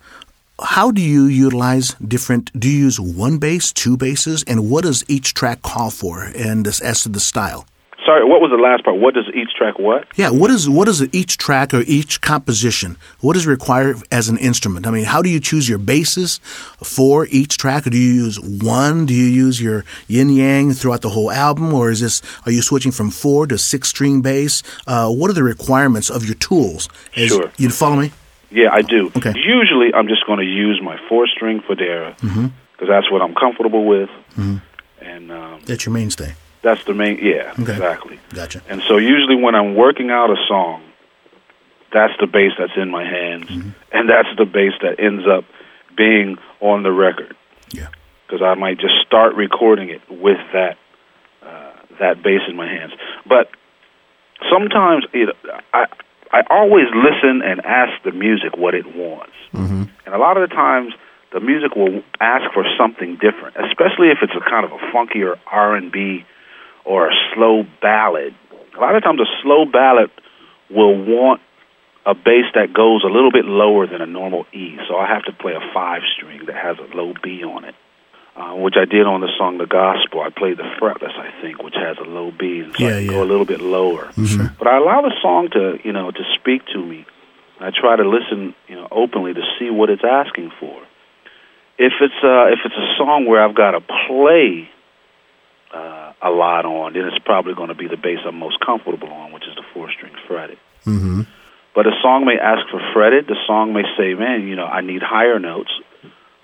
how do you utilize different – do you use one bass, two basses, and what does each track call for and as, as to the style? Sorry, what was the last part? What does each track what? Yeah, what is what is each track or each composition? What is required as an instrument? I mean, how do you choose your basses for each track? Or do you use one? Do you use your yin-yang throughout the whole album? Or is this? Are you switching from four to six-string bass? Uh, what are the requirements of your tools? As, sure. You follow me? Yeah, I do. Okay. Usually I'm just going to use my four-string Fodera because mm-hmm. that's what I'm comfortable with. Mm-hmm. And um, that's your mainstay. That's the main, yeah, okay. Exactly. Gotcha. And so usually when I'm working out a song, that's the bass that's in my hands, mm-hmm. and that's the bass that ends up being on the record. Yeah. Because I might just start recording it with that uh, that bass in my hands. But sometimes it, I I always listen and ask the music what it wants, mm-hmm. and a lot of the times the music will ask for something different, especially if it's a kind of a funkier R and B. Or a slow ballad. A lot of times a slow ballad will want a bass that goes a little bit lower than a normal E, so I have to play a five-string that has a low B on it, uh, which I did on the song The Gospel. I played the fretless, I think, which has a low B, and so yeah, I yeah. go a little bit lower. Mm-hmm. But I allow the song to, you know, to speak to me. I try to listen, you know, openly to see what it's asking for. If it's uh, if it's a song where I've got to play Uh, a lot on, then it's probably going to be the bass I'm most comfortable on, which is the four-string fretted. Mm-hmm. But a song may ask for fretted. The song may say, man, you know, I need higher notes,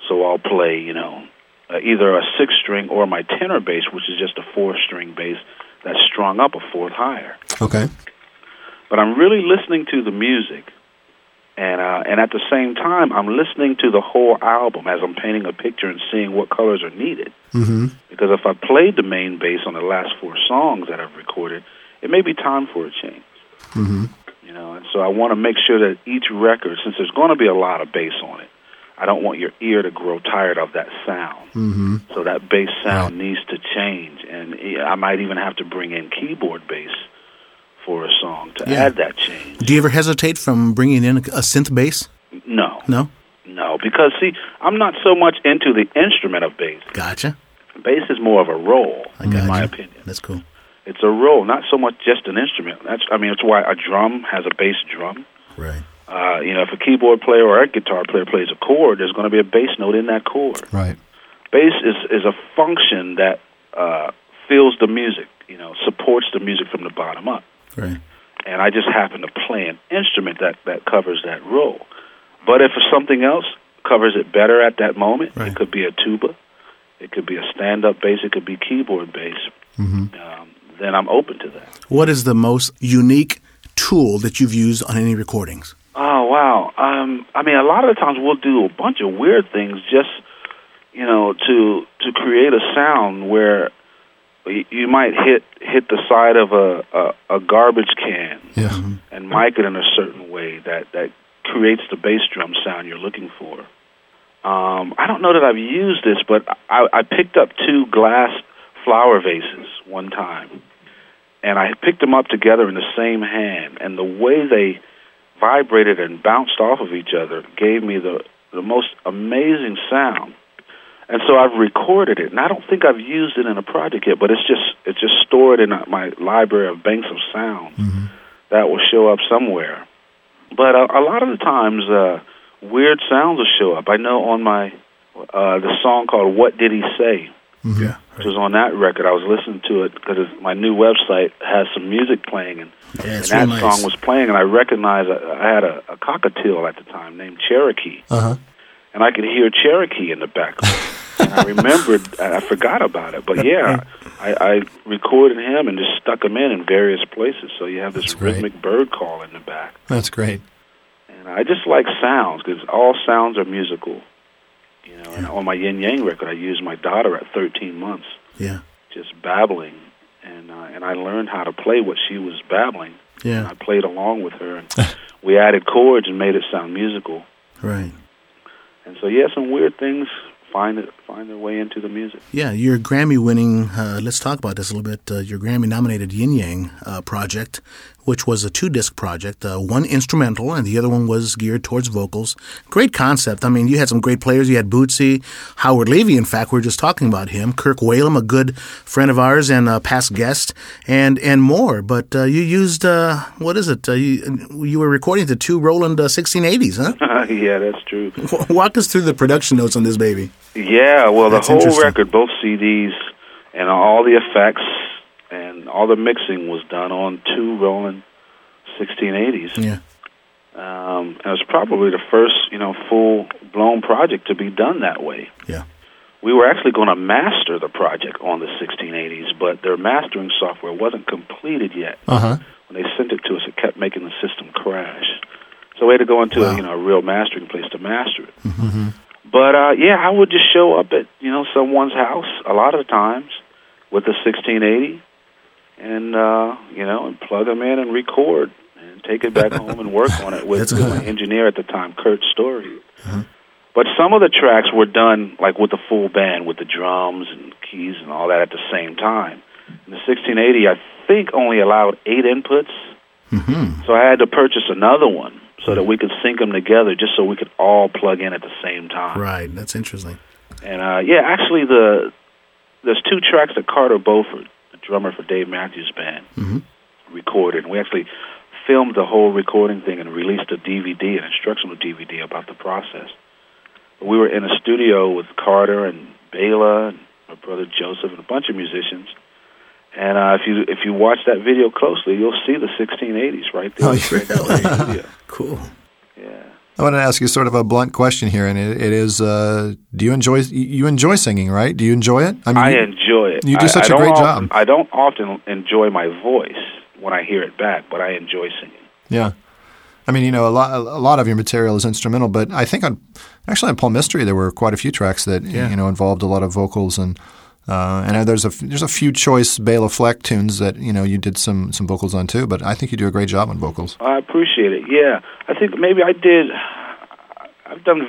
so I'll play, you know, uh, either a six-string or my tenor bass, which is just a four-string bass that's strung up a fourth higher. Okay. But I'm really listening to the music And uh, and at the same time, I'm listening to the whole album as I'm painting a picture and seeing what colors are needed. Mm-hmm. Because if I played the main bass on the last four songs that I've recorded, it may be time for a change. Mm-hmm. You know, and so I want to make sure that each record, since there's going to be a lot of bass on it, I don't want your ear to grow tired of that sound. Mm-hmm. So that bass sound right. needs to change. And I might even have to bring in keyboard bass for a song to yeah. add that change. Do you ever hesitate from bringing in a, a synth bass? No. No? No, because, see, I'm not so much into the instrument of bass. Gotcha. Bass is more of a role, I gotcha. in my opinion. That's cool. It's a role, not so much just an instrument. That's, I mean, it's why a drum has a bass drum. Right. Uh, you know, if a keyboard player or a guitar player plays a chord, there's going to be a bass note in that chord. Right. Bass is, is a function that uh, fills the music, you know, supports the music from the bottom up. Right. And I just happen to play an instrument that, that covers that role. But if something else covers it better at that moment, right. it could be a tuba, it could be a stand-up bass, it could be keyboard bass, mm-hmm. um, then I'm open to that. What is the most unique tool that you've used on any recordings? Oh, wow. Um, I mean, a lot of the times we'll do a bunch of weird things just, you know, to to create a sound where you might hit hit the side of a, a, a garbage can yeah. and mic it in a certain way that, that creates the bass drum sound you're looking for. Um, I don't know that I've used this, but I, I picked up two glass flower vases one time, and I picked them up together in the same hand, and the way they vibrated and bounced off of each other gave me the, the most amazing sound. And so I've recorded it, and I don't think I've used it in a project yet, but it's just it's just stored in my library of banks of sound mm-hmm. that will show up somewhere. But a, a lot of the times, uh, weird sounds will show up. I know on my uh, the song called "What Did He Say," mm-hmm. yeah, right. which was on that record. I was listening to it because my new website has some music playing, and, yeah, and that nice. song was playing, and I recognized I, I had a, a cockatiel at the time named Cherokee. Uh-huh. And I could hear Cherokee in the background. And I remembered, I forgot about it. But yeah, I, I recorded him and just stuck him in in various places. So you have this That's rhythmic great. bird call in the back. That's great. And I just like sounds because all sounds are musical. You know, yeah. and on my Yin Yang record, I used my daughter at thirteen months. Yeah. Just babbling. And, uh, and I learned how to play what she was babbling. Yeah. And I played along with her. And we added chords and made it sound musical. Right. And so, yeah, some weird things find it, find their way into the music. Yeah, your Grammy-winning, uh, let's talk about this a little bit, uh, your Grammy-nominated Yin Yang uh, project, which was a two-disc project, uh, one instrumental and the other one was geared towards vocals. Great concept. I mean, you had some great players. You had Bootsy, Howard Levy, in fact, we were just talking about him, Kirk Whalum, a good friend of ours and a past guest, and, and more. But uh, you used, uh, what is it, uh, you, you were recording the two Roland uh, sixteen eighties, huh? Yeah, that's true. Walk us through the production notes on this baby. Yeah, well, that's the whole record, both C Ds and all the effects, and all the mixing was done on two Roland sixteen eighties. Yeah, um, and it was probably the first, you know, full-blown project to be done that way. Yeah, we were actually going to master the project on the sixteen eighties, but their mastering software wasn't completed yet. Uh-huh. When they sent it to us, it kept making the system crash. So we had to go into wow. a, you know a real mastering place to master it. Mm-hmm. But uh, yeah, I would just show up at you know someone's house a lot of the times with a sixteen eighty. And, uh, you know, and plug them in and record and take it back home and work on it with my engineer at the time, Kurt Story. Uh-huh. But some of the tracks were done, like, with the full band, with the drums and keys and all that at the same time. And the sixteen eighty, I think, only allowed eight inputs. Mm-hmm. So I had to purchase another one so mm-hmm. that we could sync them together just so we could all plug in at the same time. Right, that's interesting. And, uh, yeah, actually, the there's two tracks that Carter Beauford, drummer for Dave Matthews Band, mm-hmm. recorded. And we actually filmed the whole recording thing and released a D V D, an instructional D V D about the process. But we were in a studio with Carter and Béla and my brother Joseph and a bunch of musicians. And uh, if you if you watch that video closely, you'll see the sixteen eighties right there. Oh, really? Cool. Yeah. I want to ask you sort of a blunt question here, and it, it is: uh, Do you enjoy you enjoy singing? Right? Do you enjoy it? I mean, I you, enjoy it. You do I, such I a great often, job. I don't often enjoy my voice when I hear it back, but I enjoy singing. Yeah, I mean, you know, a lot a lot of your material is instrumental, but I think on actually on Paul Mystery there were quite a few tracks that yeah. you know involved a lot of vocals and uh, and there's a there's a few choice Bela Fleck tunes that you know you did some some vocals on too. But I think you do a great job on vocals. I appreciate it. Yeah, I think maybe I did. I've done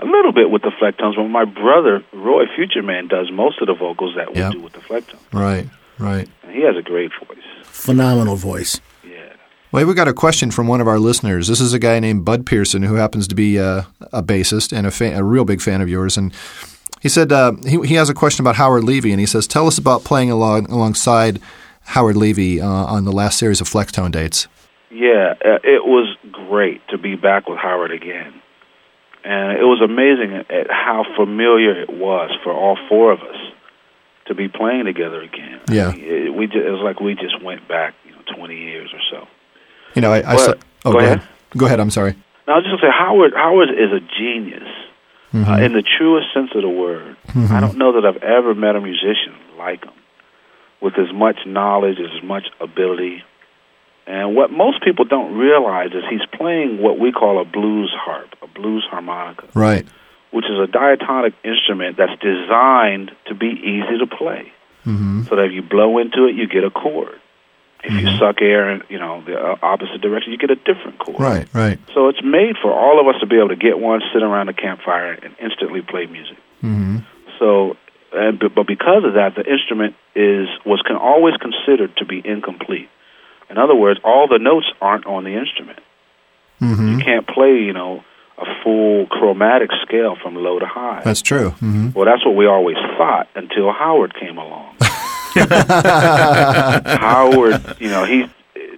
a little bit with the Flecktones, but my brother Roy Future Man does most of the vocals that we yep. do with the Flecktones. Right, right. And he has a great voice. Phenomenal voice. Well, we got a question from one of our listeners. This is a guy named Bud Pearson who happens to be a, a bassist and a, fan, a real big fan of yours. And he said uh, he, he has a question about Howard Levy, and he says, tell us about playing along, alongside Howard Levy uh, on the last series of Flecktone dates. Yeah, uh, it was great to be back with Howard again. And it was amazing at how familiar it was for all four of us to be playing together again. Yeah. I mean, it, we just, it was like we just went back you know, twenty years or so. You know, I, I well, oh, go, go ahead. ahead. Go ahead. I'm sorry. No, I was just gonna say Howard. Howard is a genius mm-hmm. uh, in the truest sense of the word. Mm-hmm. I don't know that I've ever met a musician like him, with as much knowledge, as much ability. And what most people don't realize is he's playing what we call a blues harp, a blues harmonica, right? Which is a diatonic instrument that's designed to be easy to play, mm-hmm. so that if you blow into it, you get a chord. If you mm-hmm. suck air in, you know, the opposite direction, you get a different chord. Right, right. So it's made for all of us to be able to get one, sit around a campfire, and instantly play music. Mm-hmm. So, and, but because of that, the instrument is was can always considered to be incomplete. In other words, all the notes aren't on the instrument. Mm-hmm. You can't play, you know, a full chromatic scale from low to high. That's true. Mm-hmm. Well, that's what we always thought until Howard came along. Howard, you know, he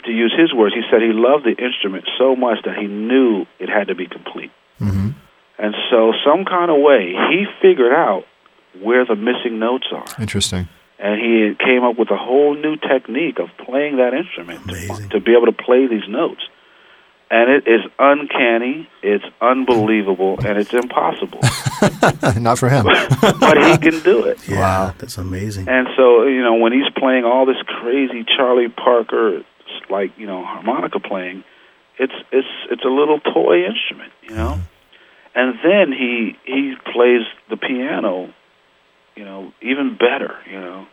to use his words, he said he loved the instrument so much that he knew it had to be complete. Mm-hmm. And so some kind of way, he figured out where the missing notes are. Interesting. And he came up with a whole new technique of playing that instrument to, to be able to play these notes. And it is uncanny, it's unbelievable, and it's impossible. Not for him. but, but he can do it. Yeah, wow, that's amazing. And so, you know, when he's playing all this crazy Charlie Parker, like, you know, harmonica playing, it's it's it's a little toy instrument, you know? Mm-hmm. And then he he plays the piano, you know, even better, you know?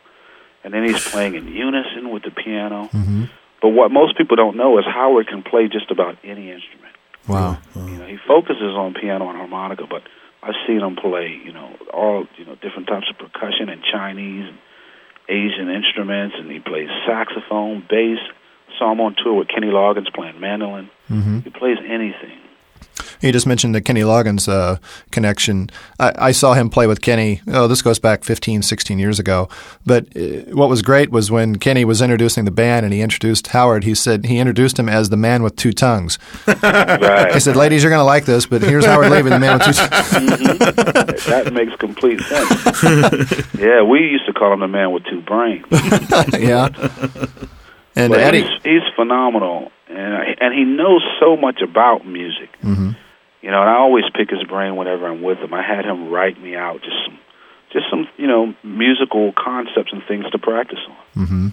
And then he's playing in unison with the piano. Mm-hmm. But what most people don't know is Howard can play just about any instrument. Wow. wow. You know, he focuses on piano and harmonica, but I've seen him play, you know, all, you know, different types of percussion and Chinese and Asian instruments, and he plays saxophone, bass. Saw him on tour with Kenny Loggins playing mandolin. Mm-hmm. He plays anything. You just mentioned the Kenny Loggins uh, connection. I, I saw him play with Kenny. Oh, this goes back fifteen, sixteen years ago. But uh, what was great was when Kenny was introducing the band and he introduced Howard, he said he introduced him as the man with two tongues. Right. He said, ladies, you're going to like this, but here's Howard Levy, the man with two tongues. Mm-hmm. That makes complete sense. Yeah, we used to call him the man with two brains. Yeah. And but Eddie. He's, he's phenomenal, and, and he knows so much about music. Mm-hmm. You know, and I always pick his brain whenever I'm with him. I had him write me out just some, just some, you know, musical concepts and things to practice on. Mm-hmm.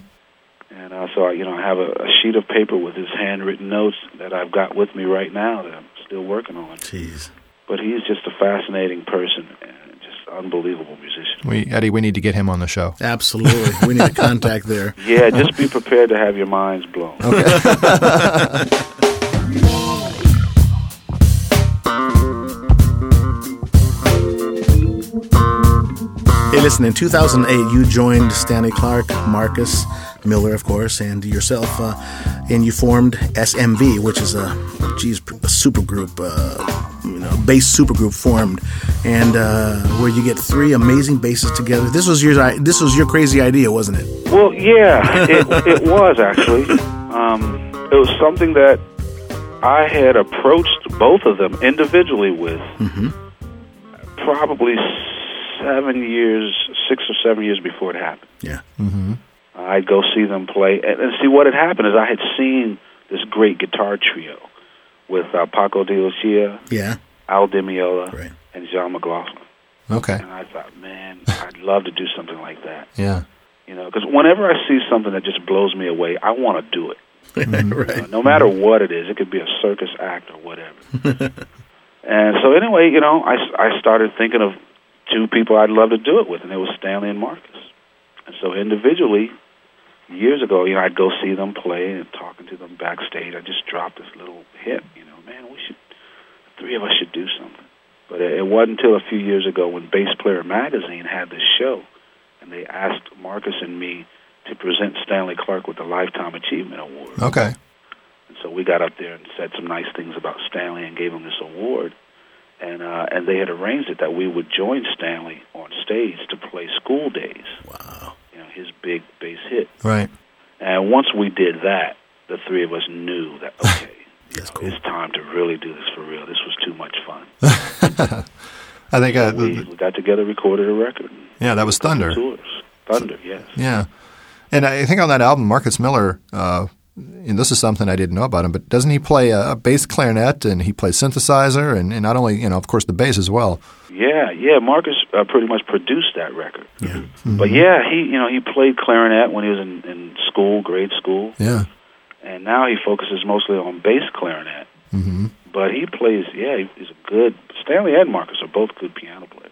And uh, so, I, you know, I have a, a sheet of paper with his handwritten notes that I've got with me right now that I'm still working on. Jeez. But he's just a fascinating person and just unbelievable musician. We, Eddie, we need to get him on the show. Absolutely. We need a contact there. Yeah, just be prepared to have your minds blown. Okay. Hey, listen, in two thousand eight, you joined Stanley Clarke, Marcus Miller, of course, and yourself, uh, and you formed S M V, which is a, geez, a super group, uh, you know, bass super group formed, and uh, where you get three amazing basses together. This was your this was your crazy idea, wasn't it? Well, yeah, it, it was, actually. Um, it was something that I had approached both of them individually with mm-hmm. probably Seven years, six or seven years before it happened. Yeah, mm-hmm. I'd go see them play, and, and see what had happened is I had seen this great guitar trio with uh, Paco de Lucia, yeah, Al Di Meola, right. and John McLaughlin. Okay, and I thought, man, I'd love to do something like that. Yeah, you know, because whenever I see something that just blows me away, I want to do it. Mm-hmm. Right. You know, no matter what it is, it could be a circus act or whatever. And so anyway, you know, I, I started thinking of two people I'd love to do it with, and it was Stanley and Marcus. And so individually, years ago, you know, I'd go see them play and talking to them backstage. I just dropped this little hint, you know, man, we should, the three of us should do something. But it wasn't until a few years ago when Bass Player Magazine had this show, and they asked Marcus and me to present Stanley Clarke with the Lifetime Achievement Award. Okay. And so we got up there and said some nice things about Stanley and gave him this award. And uh, and they had arranged it that we would join Stanley on stage to play School Days. Wow. You know, his big bass hit. Right. And once we did that, the three of us knew that, okay, you know, cool. It's time to really do this for real. This was too much fun. I think I, we, we got together, recorded a record. Yeah, that was Thunder. Tours. Thunder, yes. Yeah. And I think on that album, Marcus Miller, uh, and this is something I didn't know about him, but doesn't he play a, a bass clarinet, and he plays synthesizer, and, and not only, you know, of course, the bass as well. Yeah, yeah, Marcus uh, pretty much produced that record. Yeah. Mm-hmm. But yeah, he, you know, he played clarinet when he was in, in school, grade school. Yeah. And now he focuses mostly on bass clarinet. Mm-hmm. But he plays, yeah, he's a good, Stanley and Marcus are both good piano players.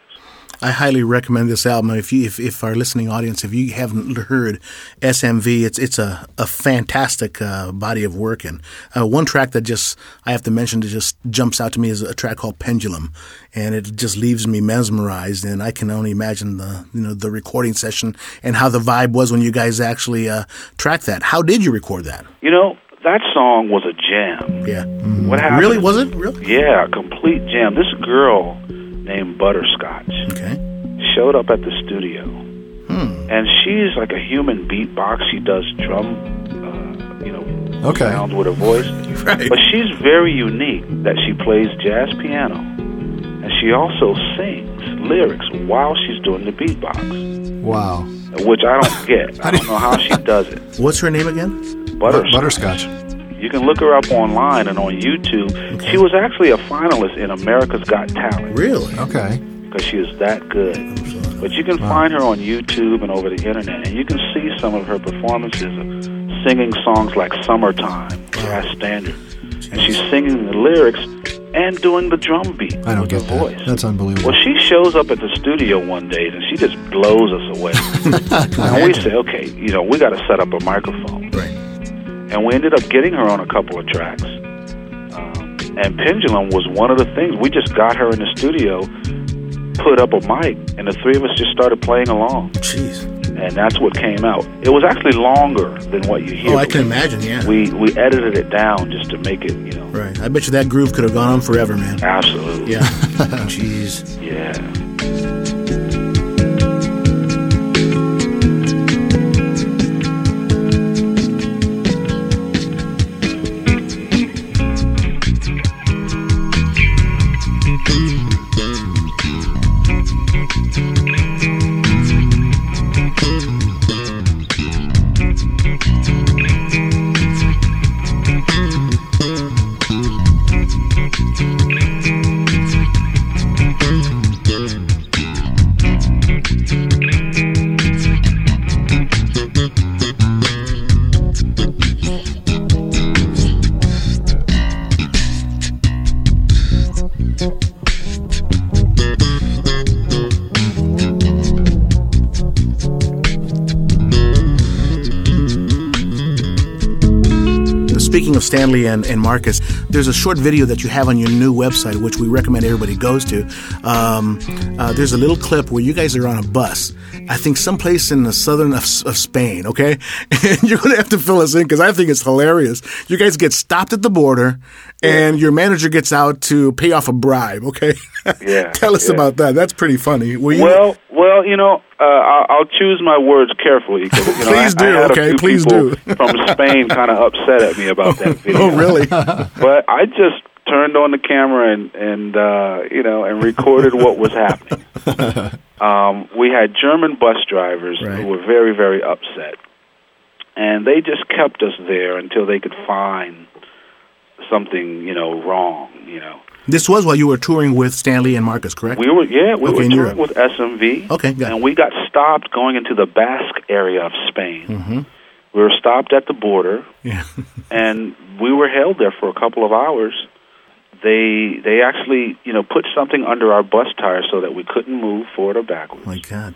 I highly recommend this album. If you, if, if our listening audience, if you haven't heard S M V, it's it's a, a fantastic uh, body of work. And uh, one track that just I have to mention that just jumps out to me is a track called Pendulum, and it just leaves me mesmerized. And I can only imagine the you know the recording session and how the vibe was when you guys actually uh, tracked that. How did you record that? You know, that song was a jam. Yeah. Mm-hmm. What happened? Really, was it? Really? Yeah, a complete jam. This girl named Butterscotch, okay, showed up at the studio, hmm. and she's like a human beatbox. She does drum, uh, you know, okay. sounds with her voice. Right. But she's very unique that she plays jazz piano, and she also sings lyrics while she's doing the beatbox. Wow. Which I don't get. I don't know how she does it. What's her name again? Butterscotch. Butterscotch. You can look her up online and on YouTube. Okay. She was actually a finalist in America's Got Talent. Really? Okay. Because she is that good. But you can wow. find her on YouTube and over the internet, and you can see some of her performances of singing songs like Summertime, Jazz wow. Standard. And she's singing the lyrics and doing the drum beat. I don't get that. Voice. That's unbelievable. Well, she shows up at the studio one day, and she just blows us away. And we say, okay, you know, we got to set up a microphone. Right. And we ended up getting her on a couple of tracks. Um, and Pendulum was one of the things. We just got her in the studio, put up a mic, and the three of us just started playing along. Jeez. And that's what came out. It was actually longer than what you hear. Oh, I can imagine, yeah. We we edited it down just to make it, you know. Right. I bet you that groove could have gone on forever, man. Absolutely. Yeah. Jeez. Yeah. Stanley and, and Marcus, there's a short video that you have on your new website, which we recommend everybody goes to. Um, uh, there's a little clip where you guys are on a bus, I think someplace in the southern of, of Spain, okay? And you're going to have to fill us in because I think it's hilarious. You guys get stopped at the border, and your manager gets out to pay off a bribe, okay? Yeah. Tell us yeah. about that. That's pretty funny. Were you... Well, well, you know, uh, I'll, I'll choose my words carefully. You know, please I, do, I okay? Please do. From Spain kind of upset at me about that video. Oh, really? But I just turned on the camera and, and uh, you know, and recorded what was happening. Um, we had German bus drivers right. who were very, very upset. And they just kept us there until they could find something, you know, wrong, you know. This was while you were touring with Stanley and Marcus, correct? We were, yeah, we okay, were touring with S M V. Okay, got it. And we got stopped going into the Basque area of Spain. Mm-hmm. We were stopped at the border, yeah. and we were held there for a couple of hours. They they actually, you know, put something under our bus tire so that we couldn't move forward or backwards. Oh my God.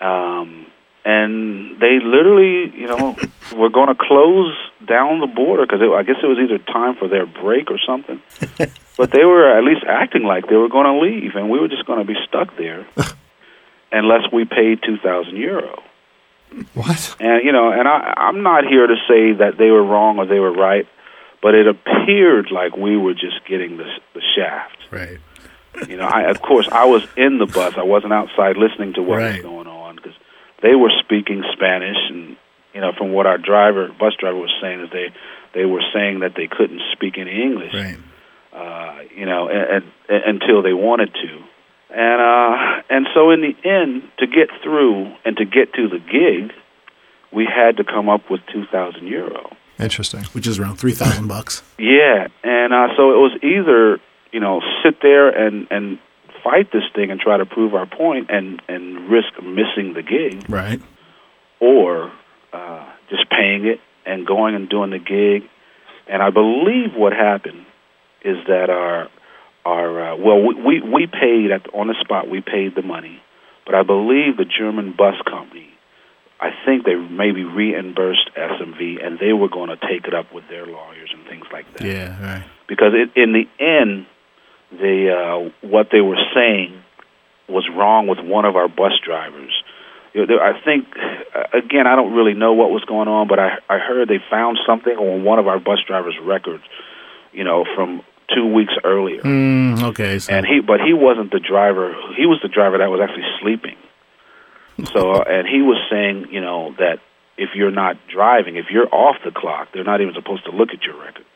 Um, and they literally, you know, were going to close down the border because I guess it was either time for their break or something. But they were at least acting like they were going to leave, and we were just going to be stuck there unless we paid two thousand euro. What? And you know, and I, I'm not here to say that they were wrong or they were right, but it appeared like we were just getting the, the shaft. Right. You know, I, of course, I was in the bus. I wasn't outside listening to what right. was going on because they were speaking Spanish, and you know, from what our driver, bus driver, was saying, is they they were saying that they couldn't speak any English. Right. Uh, you know, and, and, until they wanted to. And uh, and so in the end, to get through and to get to the gig, we had to come up with two thousand euro. Interesting, which is around three thousand bucks. Yeah, and uh, so it was either, you know, sit there and, and fight this thing and try to prove our point and, and risk missing the gig. Right. Or uh, just paying it and going and doing the gig. And I believe what happened is that our... Our, uh, well, we, we we paid, at the, on the spot, we paid the money, but I believe the German bus company, I think they maybe reimbursed S M V, and they were going to take it up with their lawyers and things like that. Yeah, right. Because it, in the end, the, uh, what they were saying was wrong with one of our bus drivers. I think, again, I don't really know what was going on, but I, I heard they found something on one of our bus drivers' records, you know, from... two weeks earlier. Mm, okay. So. And he, but he wasn't the driver. He was the driver that was actually sleeping. So, uh, and he was saying, you know, that if you're not driving, if you're off the clock, they're not even supposed to look at your record.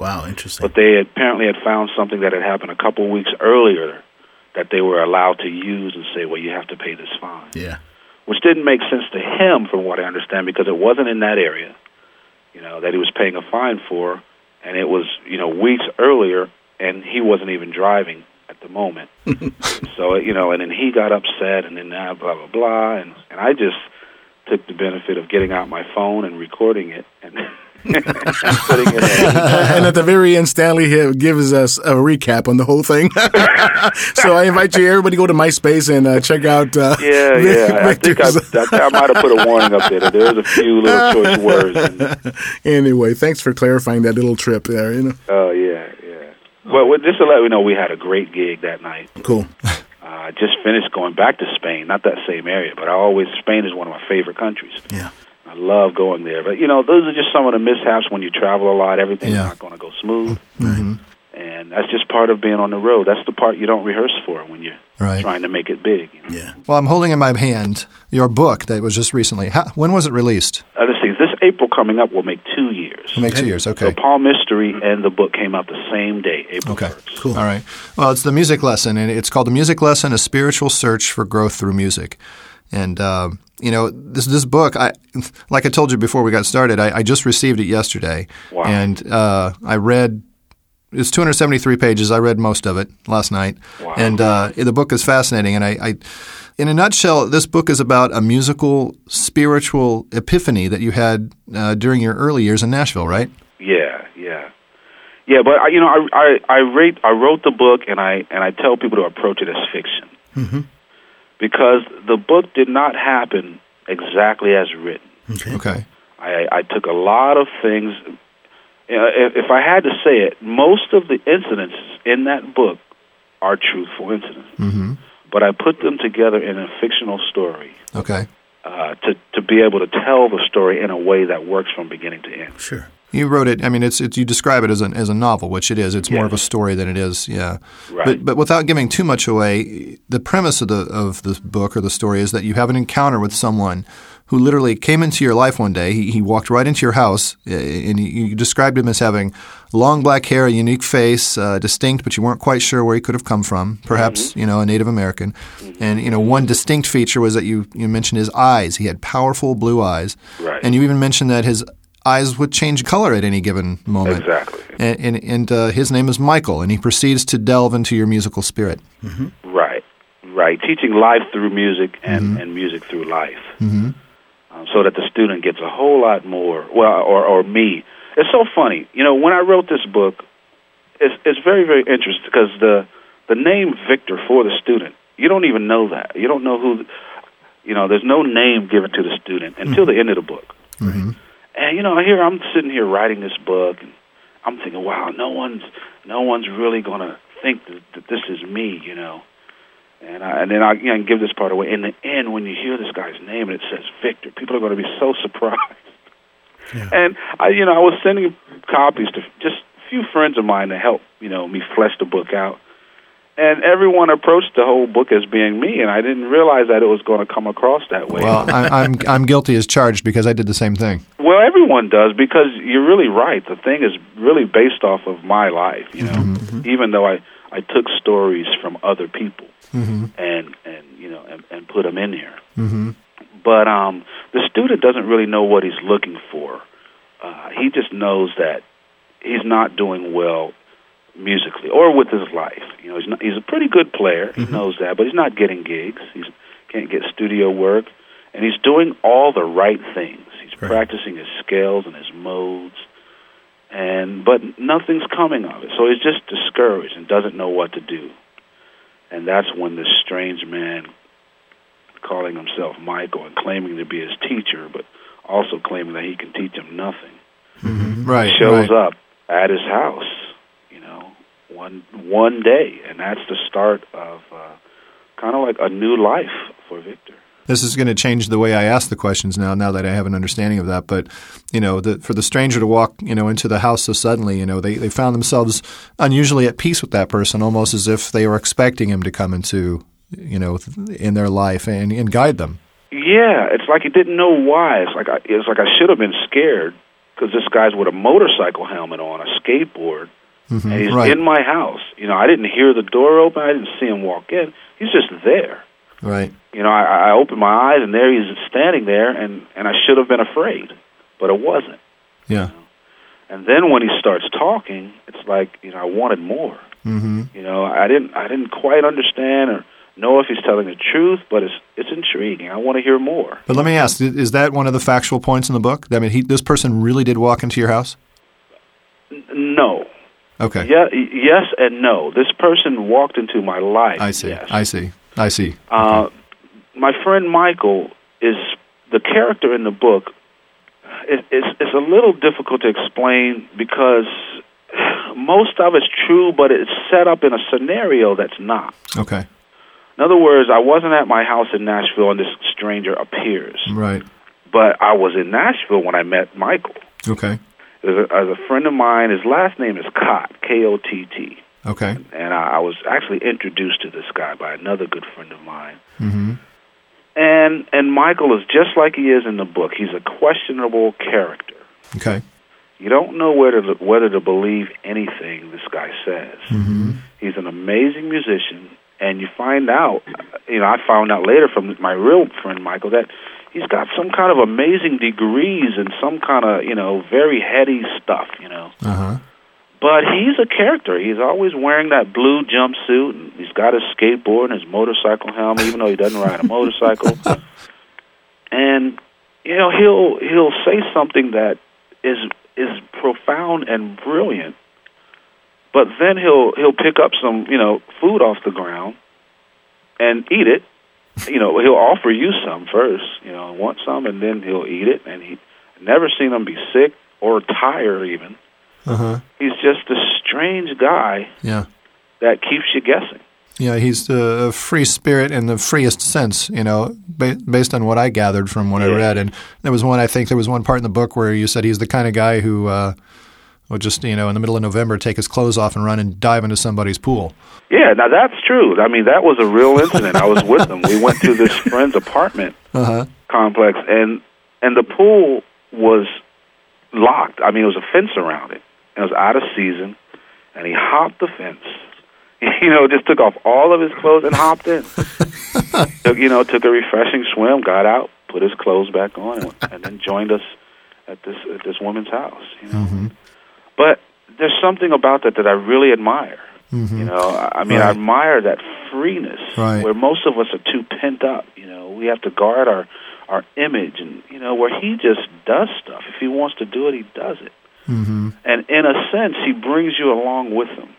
Wow, interesting. But they apparently had found something that had happened a couple weeks earlier that they were allowed to use and say, well, you have to pay this fine. Yeah. Which didn't make sense to him, from what I understand, because it wasn't in that area, you know, that he was paying a fine for. And it was, you know, weeks earlier, and he wasn't even driving at the moment. So, you know, and then he got upset, and then blah, blah, blah. And, and I just took the benefit of getting out my phone and recording it. And, and putting it in. And at the very end, Stanley here gives us a recap on the whole thing. So I invite you, everybody, go to MySpace and uh, check out. Uh, yeah, yeah. I think I, I, I might have put a warning up there. There's a few little choice words. And, anyway, thanks for clarifying that little trip there. You know. Oh uh, yeah, yeah. Well, just to let you know, we had a great gig that night. Cool. I uh, just finished going back to Spain. Not that same area, but I always Spain is one of my favorite countries. Yeah. I love going there. But, you know, those are just some of the mishaps when you travel a lot. Everything's yeah. not going to go smooth. Mm-hmm. And that's just part of being on the road. That's the part you don't rehearse for when you're right. trying to make it big. You know? Yeah. Well, I'm holding in my hand your book that was just recently. How, when was it released? Uh, let's see. This April coming up will make two years. Will make two years, okay. So Paul Mystery and the book came out the same day, April okay. first. Cool. All right. Well, it's The Music Lesson, and it's called The Music Lesson, A Spiritual Search for Growth Through Music. And, uh, you know, this this book, I like I told you before we got started, I, I just received it yesterday. Wow. And uh, I read – it's two hundred seventy-three pages. I read most of it last night. Wow. And uh, the book is fascinating. And I, I – in a nutshell, this book is about a musical spiritual epiphany that you had uh, during your early years in Nashville, right? Yeah, yeah. Yeah, but, I, you know, I I I, rate, I wrote the book, and I, and I tell people to approach it as fiction. Mm-hmm. Because the book did not happen exactly as written. Okay. okay. I, I took a lot of things. If I had to say it, most of the incidents in that book are truthful incidents. Mm-hmm. But I put them together in a fictional story. Okay. Uh, to to be able to tell the story in a way that works from beginning to end. Sure. You wrote it. I mean, it's, it's you describe it as an as a novel, which it is. It's yes. more of a story than it is. Yeah, right. But but without giving too much away, the premise of the of the book or the story is that you have an encounter with someone who literally came into your life one day. He, he walked right into your house, and you, you described him as having long black hair, a unique face, uh, distinct, but you weren't quite sure where he could have come from. Perhaps mm-hmm. you know, a Native American. Mm-hmm. And you know, one distinct feature was that you you mentioned his eyes. He had powerful blue eyes, right. and you even mentioned that his eyes would change color at any given moment. Exactly. And and, and uh, his name is Michael, and he proceeds to delve into your musical spirit. Mm-hmm. Right, right. Teaching life through music and, mm-hmm. and music through life. Mm-hmm. um, so that the student gets a whole lot more, well, or, or me. It's so funny. You know, when I wrote this book, it's, it's very, very interesting because the, the name Victor for the student, you don't even know that. You don't know who, you know, there's no name given to the student until mm-hmm. the end of the book. Mm-hmm. And, you know, here I'm sitting here writing this book, and I'm thinking, wow, no one's, no one's really going to think that, that this is me, you know. And, I, and then I, you know, I can give this part away. In the end, when you hear this guy's name and it says Victor, people are going to be so surprised. Yeah. And, I, you know, I was sending copies to just a few friends of mine to help, you know, me flesh the book out. And everyone approached the whole book as being me, and I didn't realize that it was going to come across that way. Well, I, I'm I'm guilty as charged because I did the same thing. Well, everyone does because you're really right. The thing is really based off of my life, you know. Mm-hmm. Even though I, I took stories from other people mm-hmm. and and you know and, and put them in here, mm-hmm. but um, the student doesn't really know what he's looking for. Uh, he just knows that he's not doing well musically or with his life. You know, he's not, he's a pretty good player. He mm-hmm. knows that, but he's not getting gigs. He can't get studio work, and he's doing all the right things. He's right. practicing his scales and his modes, and but nothing's coming of it. So he's just discouraged and doesn't know what to do. And that's when this strange man, calling himself Michael and claiming to be his teacher, but also claiming that he can teach him nothing, mm-hmm. right, shows right. up at his house. One one day, and that's the start of uh, kind of like a new life for Victor. This is going to change the way I ask the questions now. Now that I have an understanding of that, but you know, the, for the stranger to walk, you know, into the house so suddenly, you know, they, they found themselves unusually at peace with that person, almost as if they were expecting him to come into, you know, in their life and, and guide them. Yeah, it's like he didn't know why. It's like I, it's like I should have been scared because this guy's with a motorcycle helmet on, a skateboard. Mm-hmm, and he's right. in my house. You know, I didn't hear the door open. I didn't see him walk in. He's just there. Right. You know, I, I opened my eyes, and there he is standing there, and, and I should have been afraid, but I wasn't. Yeah. You know? And then when he starts talking, it's like, you know, I wanted more. Mm-hmm. You know, I didn't I didn't quite understand or know if he's telling the truth, but it's it's intriguing. I want to hear more. But let me ask, is that one of the factual points in the book? I mean, he, this person really did walk into your house? N- no. Okay. Yeah, yes and no. This person walked into my life. I see. Yes. I see. I see. Uh, okay. My friend Michael is the character in the book. It, it's, it's a little difficult to explain because most of it's true, but it's set up in a scenario that's not. Okay. In other words, I wasn't at my house in Nashville and this stranger appears. Right. But I was in Nashville when I met Michael. Okay. As a, as a friend of mine, his last name is Cott, K O T T. Okay. And, and I, I was actually introduced to this guy by another good friend of mine. Mm-hmm. And and Michael is just like he is in the book. He's a questionable character. Okay. You don't know whether to, whether to believe anything this guy says. Mm-hmm. He's an amazing musician, and you find out, you know, I found out later from my real friend Michael that he's got some kind of amazing degrees and some kind of, you know, very heady stuff, you know. Uh-huh. But he's a character. He's always wearing that blue jumpsuit, and he's got his skateboard and his motorcycle helmet, even though he doesn't ride a motorcycle. And, you know, he'll he'll say something that is is profound and brilliant, but then he'll he'll pick up some, you know, food off the ground and eat it. You know, he'll offer you some first, you know, want some, and then he'll eat it. And he never seen him be sick or tired even. Uh-huh. He's just a strange guy yeah. that keeps you guessing. Yeah, he's a free spirit in the freest sense, you know, ba- based on what I gathered from what yeah. I read. And there was one, I think there was one part in the book where you said he's the kind of guy who uh, would just, you know, in the middle of November take his clothes off and run and dive into somebody's pool. Yeah, now that's true. I mean, that was a real incident. I was with them. We went to this friend's apartment uh-huh. complex, and and the pool was locked. I mean, it was a fence around it. It was out of season, and he hopped the fence. You know, just took off all of his clothes and hopped in. took, you know, took a refreshing swim, got out, put his clothes back on, and, and then joined us at this at this woman's house. You know, mm-hmm. but there's something about that that I really admire. Mm-hmm. You know, I mean, right. I admire that freeness right. where most of us are too pent up. You know, we have to guard our, our image, and you know, where he just does stuff. If he wants to do it, he does it. Mm-hmm. And in a sense, he brings you along with him.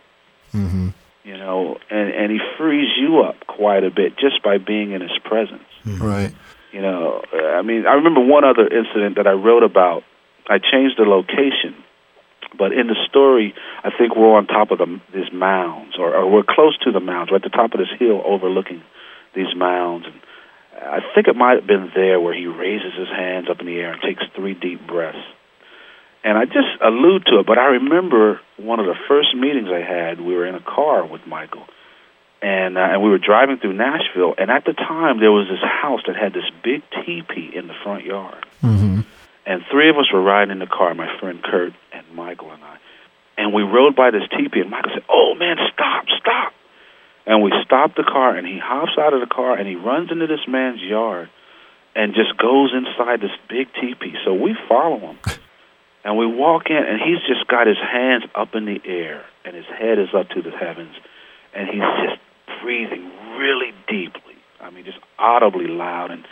Mm-hmm. You know, and, and he frees you up quite a bit just by being in his presence. Right. You know, I mean, I remember one other incident that I wrote about. I changed the location, but in the story, I think we're on top of the, these mounds, or, or we're close to the mounds. We're at the top of this hill overlooking these mounds. And I think it might have been there where he raises his hands up in the air and takes three deep breaths. And I just allude to it, but I remember one of the first meetings I had, we were in a car with Michael, and, uh, and we were driving through Nashville, and at the time there was this house that had this big teepee in the front yard. Mm-hmm. And three of us were riding in the car, my friend Kurt and Michael and I, and we rode by this teepee, and Michael said, "Oh, man, stop, stop." And we stopped the car, and he hops out of the car, and he runs into this man's yard and just goes inside this big teepee. So we follow him. And we walk in, and he's just got his hands up in the air, and his head is up to the heavens, and he's just breathing really deeply. I mean, just audibly loud, and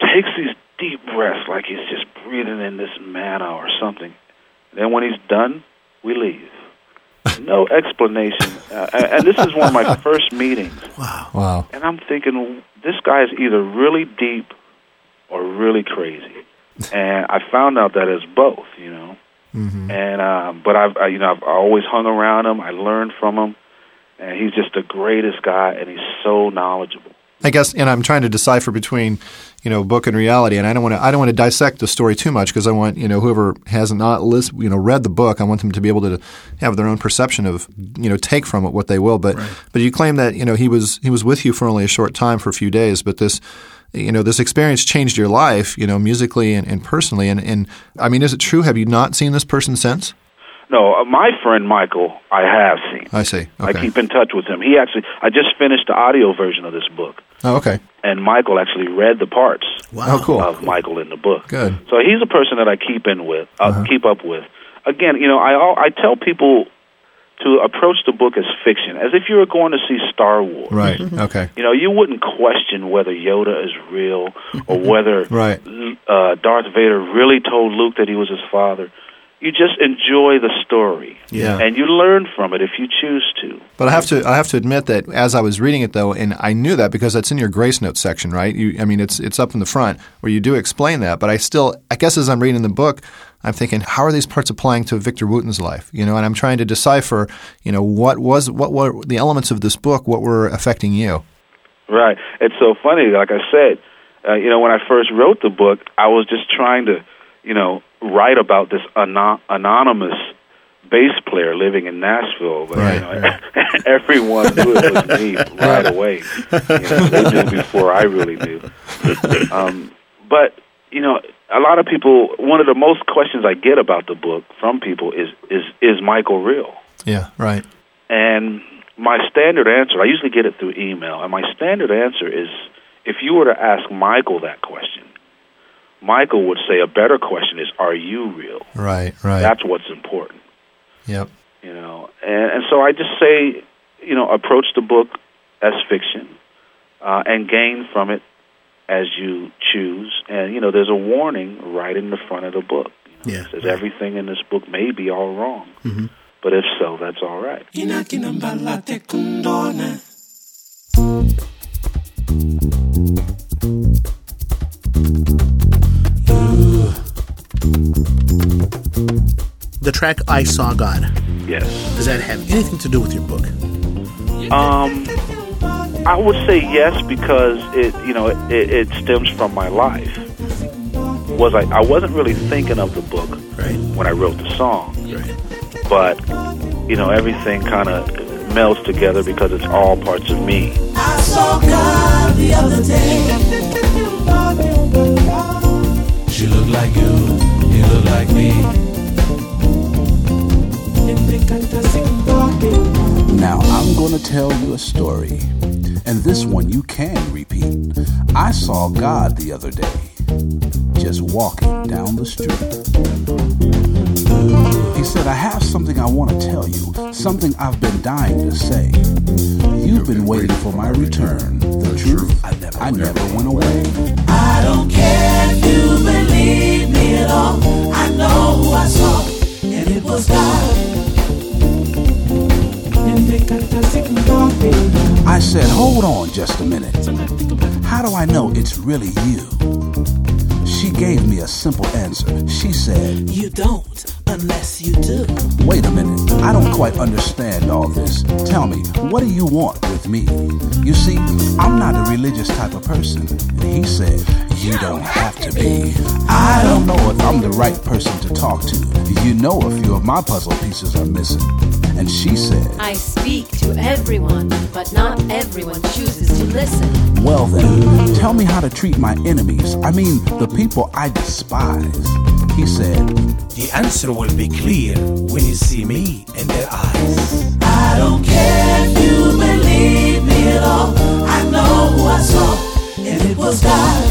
takes these deep breaths like he's just breathing in this manna or something. Then when he's done, we leave. No explanation. Uh, and this is one of my first meetings. Wow. Wow. And I'm thinking, this guy is either really deep or really crazy. And I found out that it's both, you know. Mm-hmm. And uh, but I've I, you know I've always hung around him. I learned from him, and he's just the greatest guy, and he's so knowledgeable. I guess, and I'm trying to decipher between, you know, book and reality. And I don't want to I don't want to dissect the story too much, because I want, you know, whoever has not list, you know read the book, I want them to be able to have their own perception of, you know, take from it what they will. But right. But you claim that, you know, he was he was with you for only a short time, for a few days, but this. You know, this experience changed your life, you know, musically and, and personally. And, and, I mean, is it true? Have you not seen this person since? No, uh, my friend Michael, I have seen. I see. Okay. I keep in touch with him. He actually, I just finished the audio version of this book. Oh, okay. And Michael actually read the parts wow. oh, cool. of cool. Michael in the book. Good. So he's a person that I keep in with, uh, uh-huh. keep up with. Again, you know, I all, I tell people to approach the book as fiction, as if you were going to see Star Wars. Right, okay. You know, you wouldn't question whether Yoda is real or whether right. uh, Darth Vader really told Luke that he was his father. You just enjoy the story, yeah. and you learn from it if you choose to. But I have to, I have to admit that as I was reading it, though, and I knew that because that's in your Grace Notes section, right? You, I mean, it's it's up in the front where you do explain that. But I still, I guess, as I'm reading the book, I'm thinking, how are these parts applying to Victor Wooten's life? You know, and I'm trying to decipher, you know, what was what were the elements of this book, what were affecting you? Right. It's so funny. Like I said, uh, you know, when I first wrote the book, I was just trying to, you know. write about this anon- anonymous bass player living in Nashville, but right, you know, right. everyone knew it was me right away. You know, they knew before I really knew. Um, but you know, a lot of people. One of the most questions I get about the book from people is, "Is is Michael real?" Yeah, right. And my standard answer, I usually get it through email, and my standard answer is, if you were to ask Michael that question, Michael would say a better question is, are you real? Right, right. That's what's important. Yep. You know, and, and so I just say, you know, approach the book as fiction uh, and gain from it as you choose. And, you know, there's a warning right in the front of the book. You know, yeah, it says right. everything in this book may be all wrong, mm-hmm. but if so, that's all right. The track I Saw God. Yes. Does that have anything to do with your book? Um, I would say yes, because it, you know, it, it stems from my life. Was I? I wasn't really thinking of the book right. when I wrote the song, right. but you know, everything kind of melds together because it's all parts of me. I saw God the other day. She looked like you. You looked like me. Now I'm going to tell you a story, and this one you can repeat. I saw God the other day, just walking down the street. He said, I have something I want to tell you, something I've been dying to say. You You've been waiting for my return. The truth, I never, I never went away. I don't care if you believe me at all. I know who I saw, and it was God. I said, hold on just a minute. How do I know it's really you? She gave me a simple answer. She said, you don't. Unless you do. Wait a minute, I don't quite understand all this. Tell me, what do you want with me? You see, I'm not a religious type of person. And he said, you don't have to be. I don't know if I'm the right person to talk to. You know a few of my puzzle pieces are missing. And she said, I speak to everyone, but not everyone chooses to listen. Well then, tell me how to treat my enemies. I mean, the people I despise. He said, the answer will be clear when you see me in their eyes. I don't care if you believe me at all. I know who I saw, and it was God.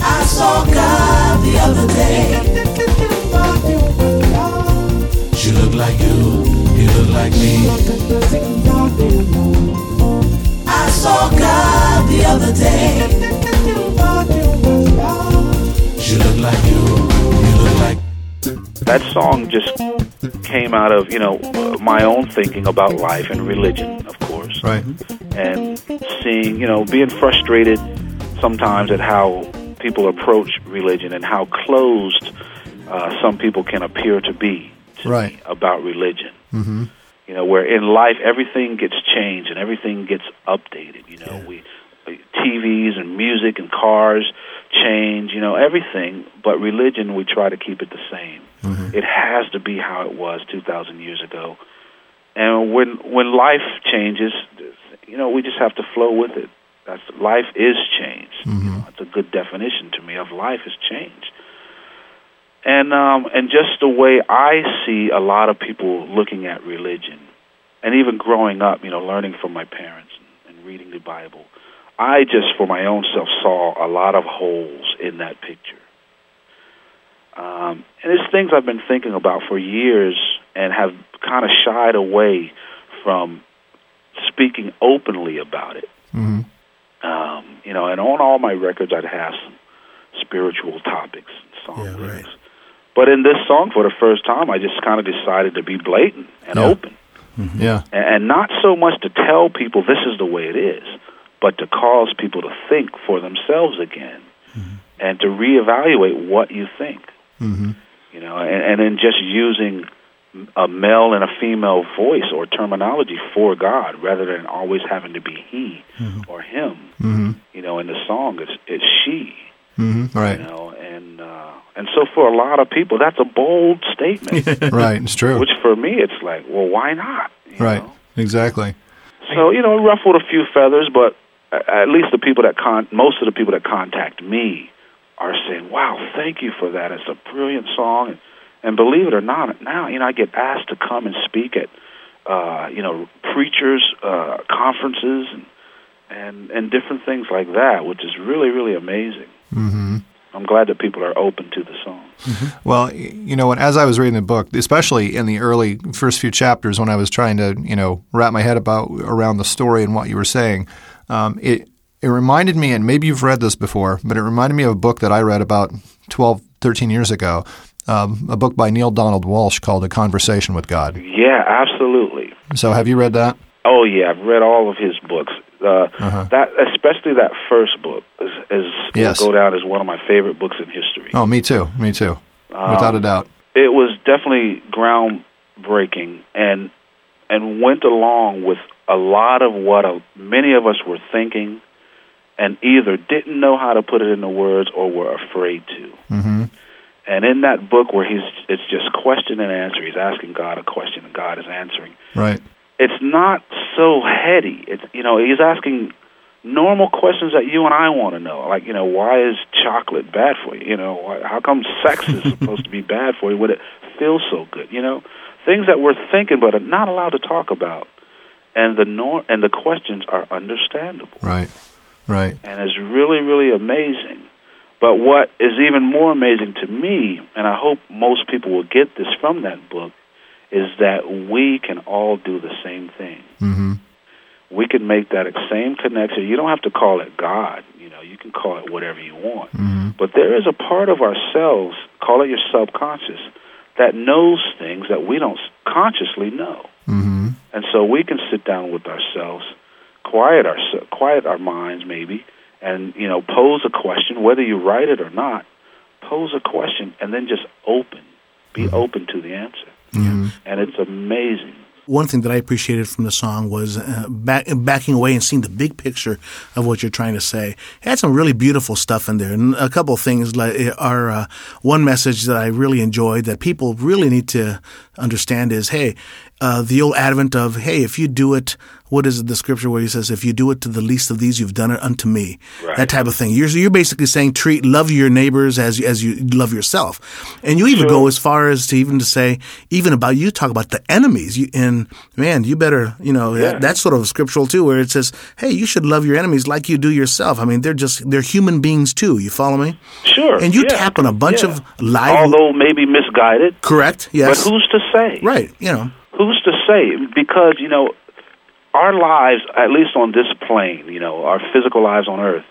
I saw God the other day. She looked like you, he looked like me. I saw God the other day. You look like you, you look like... That song just came out of, you know, my own thinking about life and religion, of course. Right. And seeing, you know, being frustrated sometimes at how people approach religion and how closed uh, some people can appear to be to right. me about religion. Mm-hmm. You know, where in life everything gets changed and everything gets updated, you know. Yeah. we T Vs and music and cars change, you know, everything, but religion, we try to keep it the same. Mm-hmm. It has to be how it was two thousand years ago. And when when life changes, you know, we just have to flow with it. That's, life is change. Mm-hmm. You know, that's a good definition to me of life is change. And, um, and just the way I see a lot of people looking at religion, and even growing up, you know, learning from my parents and reading the Bible, I just, for my own self, saw a lot of holes in that picture. Um, and it's things I've been thinking about for years and have kind of shied away from speaking openly about it. Mm-hmm. Um, you know, and on all my records, I'd have some spiritual topics and song lyrics. Yeah, right. But in this song, for the first time, I just kind of decided to be blatant and yeah. open. Mm-hmm. Yeah. And not so much to tell people this is the way it is, but to cause people to think for themselves again, mm-hmm. and to reevaluate what you think, mm-hmm. you know, and, and then just using a male and a female voice or terminology for God rather than always having to be he mm-hmm. or him, mm-hmm. you know. In the song, it's it's she, mm-hmm. right? You know, and uh, and so for a lot of people, that's a bold statement, right? It's true. Which for me, it's like, well, why not? You right? know? Exactly. So you know, it ruffled a few feathers, but at least the people that con- most of the people that contact me are saying, wow, thank you for that. It's a brilliant song. And, and believe it or not, now, you know, I get asked to come and speak at, uh, you know, preachers' uh, conferences and, and and different things like that, which is really, really amazing. Mm-hmm. I'm glad that people are open to the song. Mm-hmm. Well, you know, as I was reading the book, especially in the early first few chapters when I was trying to, you know, wrap my head about around the story and what you were saying, Um, it it reminded me, and maybe you've read this before, but it reminded me of a book that I read about twelve, thirteen years ago, um, a book by Neil Donald Walsh called A Conversation with God. Yeah, absolutely. So have you read that? Oh, yeah. I've read all of his books. Uh, uh-huh. That, especially that first book is, is yes. go down as one of my favorite books in history. Oh, me too. Me too. Um, Without a doubt. It was definitely groundbreaking and and went along with a lot of what a, many of us were thinking and either didn't know how to put it into words or were afraid to. Mm-hmm. And in that book where he's, it's just question and answer. He's asking God a question and God is answering. Right. It's not so heady. It's, you know, he's asking normal questions that you and I want to know. Like, you know, why is chocolate bad for you? You know, how come sex is supposed to be bad for you? Would it feel so good? You know, things that we're thinking but are not allowed to talk about. And the nor- and the questions are understandable. Right, right. And it's really, really amazing. But what is even more amazing to me, and I hope most people will get this from that book, is that we can all do the same thing. Mm-hmm. We can make that same connection. You don't have to call it God. You know, you can call it whatever you want. Mm-hmm. But there is a part of ourselves, call it your subconscious, that knows things that we don't consciously know. Mm-hmm. And so we can sit down with ourselves, quiet our, quiet our minds maybe, and, you know, pose a question, whether you write it or not, pose a question, and then just open. Be mm-hmm. open to the answer. Mm-hmm. And it's amazing. One thing that I appreciated from the song was uh, back, backing away and seeing the big picture of what you're trying to say. It had some really beautiful stuff in there. And a couple of things like are uh, one message that I really enjoyed that people really need to understand is, hey, uh, the old advent of, hey, if you do it, what is it, the scripture where he says, if you do it to the least of these, you've done it unto me. Right. That type of thing. You're, you're basically saying treat, love your neighbors as, as you love yourself. And you even sure. go as far as to even to say, even about, you talk about the enemies. You, and man, you better, you know, yeah. that, that's sort of scriptural too, where it says, hey, you should love your enemies like you do yourself. I mean, they're just, they're human beings too. You follow me? Sure. And you yeah. tap on a bunch yeah. of live. Although maybe misguided. Correct. Yes. But who's to say? Right. You know. Who's to say? Because, you know, our lives, at least on this plane, you know, our physical lives on Earth,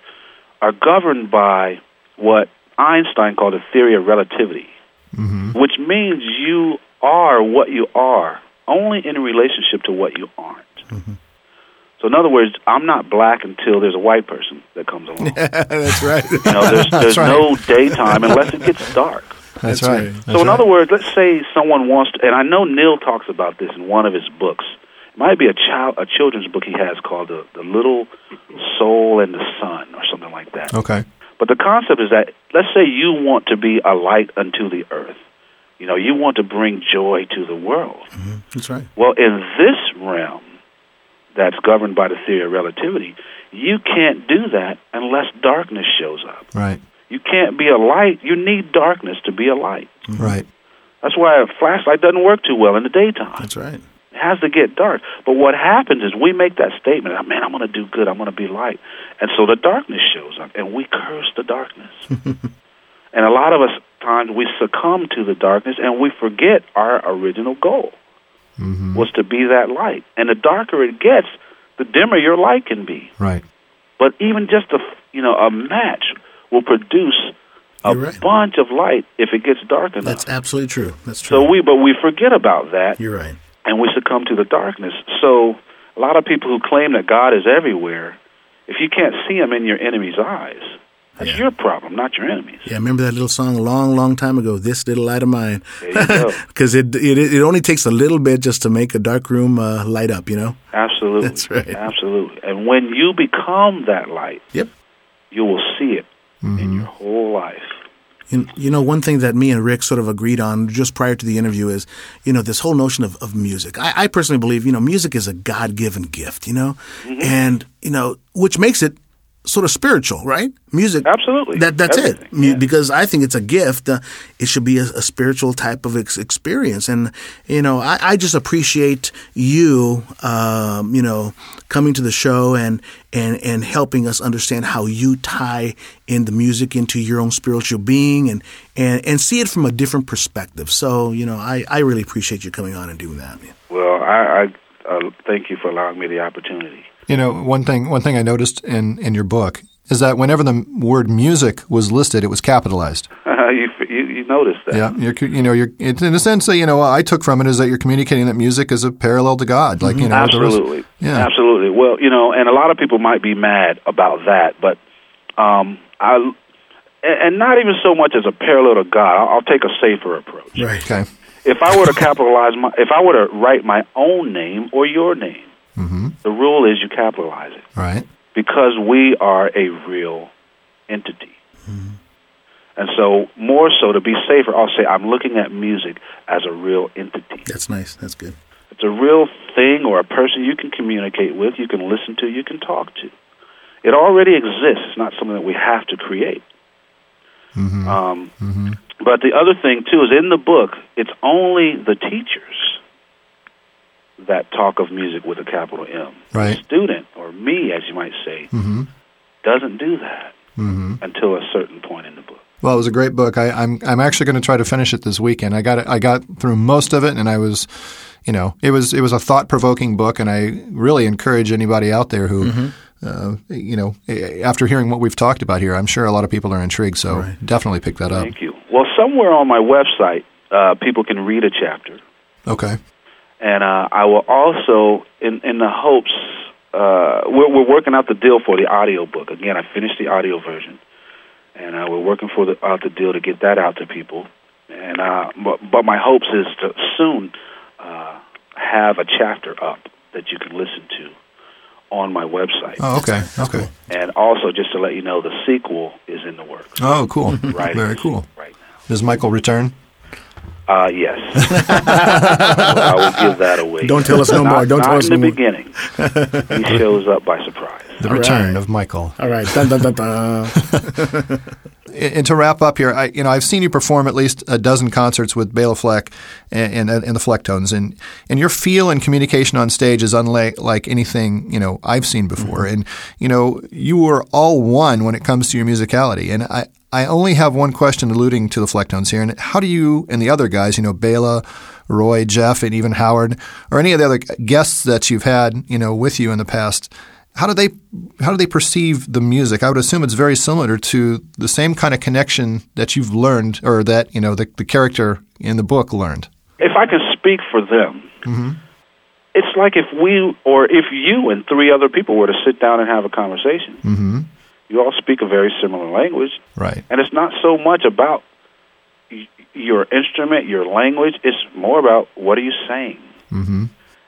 are governed by what Einstein called the theory of relativity, mm-hmm. which means you are what you are only in relationship to what you aren't. Mm-hmm. So in other words, I'm not black until there's a white person that comes along. Yeah, that's right. You know, there's, there's right. no daytime unless it gets dark. That's, that's right. right. So that's in right. other words, let's say someone wants to, and I know Neil talks about this in one of his books, might be a child, a children's book he has called the, the Little Soul and the Sun or something like that. Okay. But the concept is that, let's say you want to be a light unto the earth. You know, you want to bring joy to the world. Mm-hmm. That's right. Well, in this realm that's governed by the theory of relativity, you can't do that unless darkness shows up. Right. You can't be a light. You need darkness to be a light. Right. That's why a flashlight doesn't work too well in the daytime. That's right. It has to get dark. But what happens is we make that statement, oh, man, I'm going to do good, I'm going to be light. And so the darkness shows up, and we curse the darkness. And a lot of us times we succumb to the darkness, and we forget our original goal mm-hmm. was to be that light. And the darker it gets, the dimmer your light can be. Right. But even just a, you know, a match will produce a right. bunch of light if it gets dark enough. That's absolutely true. That's true. So we, but we forget about that. You're right. And we succumb to the darkness. So a lot of people who claim that God is everywhere, if you can't see him in your enemy's eyes, that's yeah. your problem, not your enemy's. Yeah, I remember that little song a long, long time ago, This Little Light of Mine. Because it, it it only takes a little bit just to make a dark room uh, light up, you know? Absolutely. That's right. Absolutely. And when you become that light, yep. you will see it mm-hmm. in your whole life. And, you know, one thing that me and Rick sort of agreed on just prior to the interview is, you know, this whole notion of, of music. I, I personally believe, you know, music is a God-given gift, you know, mm-hmm. and, you know, which makes it sort of spiritual, right? Music. Absolutely. That, that's Everything. It. Yeah. Because I think it's a gift. Uh, it should be a, a spiritual type of ex- experience. And, you know, I, I just appreciate you, um, you know, coming to the show and, and, and helping us understand how you tie in the music into your own spiritual being and, and, and see it from a different perspective. So, you know, I, I really appreciate you coming on and doing that. Man. Well, I, I uh, thank you for allowing me the opportunity. You know, one thing one thing I noticed in, in your book is that whenever the word music was listed, it was capitalized. Uh, you, you you noticed that. Yeah, you're, you know, you're, in a sense, you know, what I took from it is that you're communicating that music is a parallel to God. Like, mm-hmm. you know, absolutely. Yeah. Absolutely. Well, you know, and a lot of people might be mad about that, but um, I, and not even so much as a parallel to God. I'll, I'll take a safer approach. Right. Okay. If I were to capitalize my, if I were to write my own name or your name, mm-hmm. the rule is you capitalize it. Right. Because we are a real entity. Mm-hmm. And so, more so, to be safer, I'll say I'm looking at music as a real entity. That's nice. That's good. It's a real thing or a person you can communicate with, you can listen to, you can talk to. It already exists. It's not something that we have to create. Mm-hmm. Um, mm-hmm. But the other thing, too, is in the book, it's only the teachers that talk of music with a capital M. Right. A student, or me, as you might say, mm-hmm. doesn't do that mm-hmm. until a certain point in the book. Well, it was a great book. I, I'm I'm actually going to try to finish it this weekend. I got I got through most of it, and I was, you know, it was it was a thought-provoking book, and I really encourage anybody out there who, mm-hmm. uh, you know, after hearing what we've talked about here, I'm sure a lot of people are intrigued. So right. Definitely pick that up. Thank you. Well, somewhere on my website, uh, people can read a chapter. Okay. And uh, I will also, in in the hopes, uh, we're, we're working out the deal for the audio book. Again, I finished the audio version. And uh, we're working for the, out the deal to get that out to people. And uh, but, but my hopes is to soon uh, have a chapter up that you can listen to on my website. Oh, okay, okay. And also, just to let you know, the sequel is in the works. Oh, cool! Right, very cool. Right now, does Michael return? Uh, yes. I will give that away. Don't tell us no not, more. Don't not tell us in no the more. Beginning. He shows up by surprise. The All return right. of Michael. All right. Dun, dun, dun, dun. And to wrap up here, I, you know, I've seen you perform at least a dozen concerts with Bela Fleck and, and, and the Flecktones, and and your feel and communication on stage is unlike like anything, you know, I've seen before. Mm-hmm. And you know, you are all one when it comes to your musicality. And I. I only have one question alluding to the Flecktones here, and how do you and the other guys, you know, Bela, Roy, Jeff, and even Howard, or any of the other guests that you've had, you know, with you in the past, how do they how do they perceive the music? I would assume it's very similar to the same kind of connection that you've learned, or that, you know, the, the character in the book learned. If I can speak for them, mm-hmm. It's like if we, or if you and three other people were to sit down and have a conversation. Mm-hmm. You all speak a very similar language. Right. And it's not so much about y- your instrument, your language. It's more about what are you saying. Mm-hmm.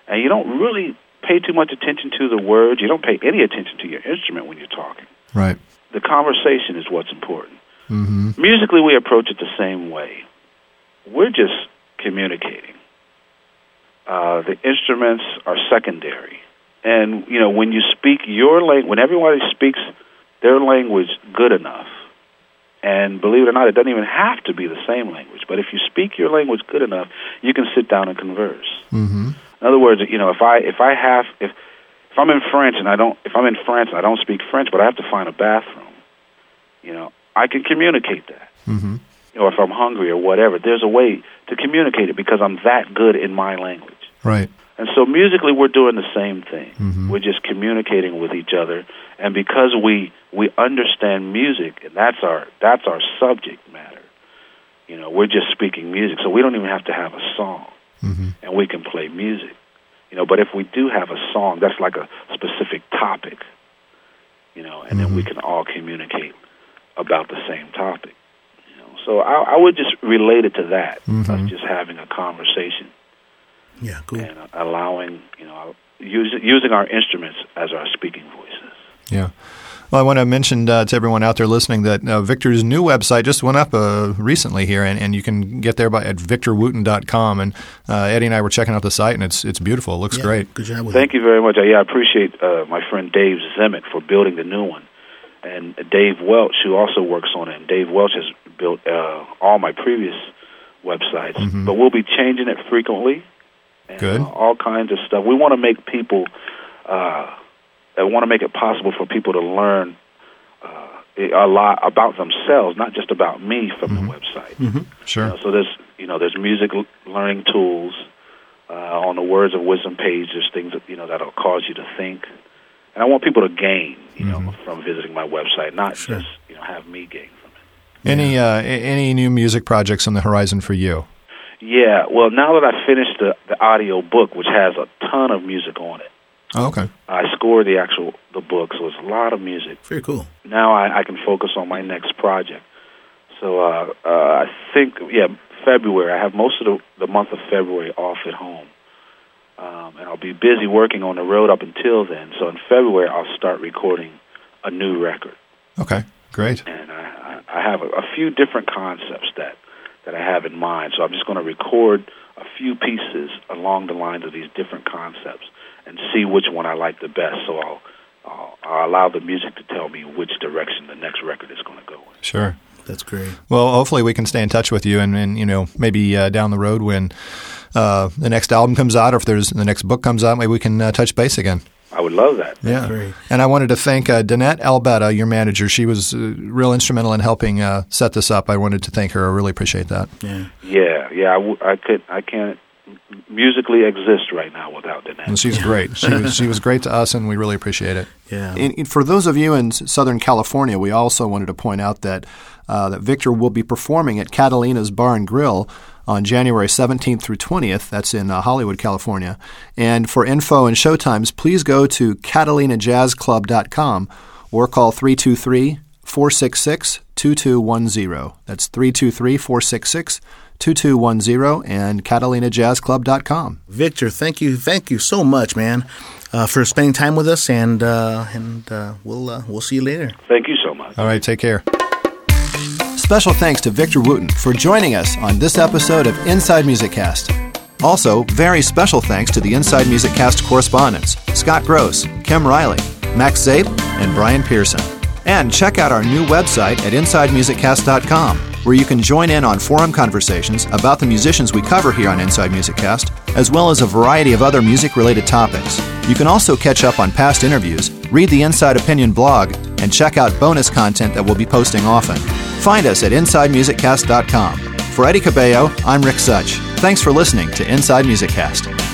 And you don't really pay too much attention to the words. You don't pay any attention to your instrument when you're talking. Right. The conversation is what's important. Mm-hmm. Musically, we approach it the same way. We're just communicating. Uh, the instruments are secondary. And, you know, when you speak your language, when everybody speaks their language good enough, and believe it or not, it doesn't even have to be the same language, but if you speak your language good enough, you can sit down and converse. Mm-hmm. In other words, you know, if I if I have if if I'm in French and I don't if I'm in France and I don't speak French, but I have to find a bathroom, you know, I can communicate that. Mm-hmm. You know, if I'm hungry or whatever, there's a way to communicate it because I'm that good in my language. Right. And so musically, we're doing the same thing. Mm-hmm. We're just communicating with each other, and because we we understand music, and that's our that's our subject matter. You know, we're just speaking music, so we don't even have to have a song, mm-hmm. and we can play music. You know, but if we do have a song, that's like a specific topic. You know, and mm-hmm. then we can all communicate about the same topic. You know, so I, I would just relate it to that, mm-hmm. us just having a conversation. Yeah, cool. And allowing, you know, using using our instruments as our speaking voices. Yeah. Well, I want to mention uh, to everyone out there listening that uh, Victor's new website just went up uh, recently here, and, and you can get there by at victor wooten dot com. And uh, Eddie and I were checking out the site, and it's it's beautiful. It looks yeah, great. Good job. With Thank you very much. I, yeah, I appreciate uh, my friend Dave Zemek for building the new one, and Dave Welch, who also works on it. And Dave Welch has built uh, all my previous websites, mm-hmm. but we'll be changing it frequently. And, Good. Uh, all kinds of stuff. We want to make people, uh, I want to make it possible for people to learn uh, a lot about themselves, not just about me, from mm-hmm. the website. Mm-hmm. Sure. You know, so there's, you know, there's music learning tools uh, on the Words of Wisdom page. There's things that, you know, that'll cause you to think, and I want people to gain, you mm-hmm. know, from visiting my website, not sure. just, you know, have me gain from it. Any yeah. uh, any new music projects on the horizon for you? Yeah, well, now that I finished the, the audio book, which has a ton of music on it. Oh, okay. I scored the actual the book, so it's a lot of music. Very cool. Now I, I can focus on my next project. So uh, uh, I think, yeah, February. I have most of the, the month of February off at home. Um, and I'll be busy working on the road up until then. So in February, I'll start recording a new record. Okay, great. And I, I have a, a few different concepts that that I have in mind. So I'm just going to record a few pieces along the lines of these different concepts and see which one I like the best. So I'll, I'll, I'll allow the music to tell me which direction the next record is going to go in. Sure. That's great. Well, hopefully we can stay in touch with you and, and you know, maybe uh, down the road when uh, the next album comes out, or if there's the next book comes out, maybe we can uh, touch base again. I would love that. Yeah, great. And I wanted to thank uh, Danette Albetta, your manager. She was uh, real instrumental in helping uh, set this up. I wanted to thank her. I really appreciate that. Yeah, yeah, yeah. I, w- I could, I can't musically exist right now without Danette. And she's great. She was, she was great to us, and we really appreciate it. Yeah. And, and for those of you in Southern California, we also wanted to point out that uh, that Victor will be performing at Catalina's Bar and Grill on January seventeenth through twentieth, that's in uh, Hollywood, California. And for info and showtimes, please go to catalina jazz club dot com or call three two three, four six six, two two one zero. That's three two three, four six six, two two one zero and catalina jazz club dot com. Victor, thank you, thank you so much, man, uh, for spending time with us, and uh, and uh, we'll uh, we'll see you later. Thank you so much. All right, take care. Special thanks to Victor Wooten for joining us on this episode of Inside Music Cast. Also, very special thanks to the Inside Music Cast correspondents, Scott Gross, Kim Riley, Max Zabe, and Brian Pearson. And check out our new website at inside music cast dot com, where you can join in on forum conversations about the musicians we cover here on Inside Music Cast, as well as a variety of other music-related topics. You can also catch up on past interviews, read the Inside Opinion blog, and check out bonus content that we'll be posting often. Find us at inside music cast dot com. For Eddie Cabello, I'm Rick Such. Thanks for listening to Inside Music Cast.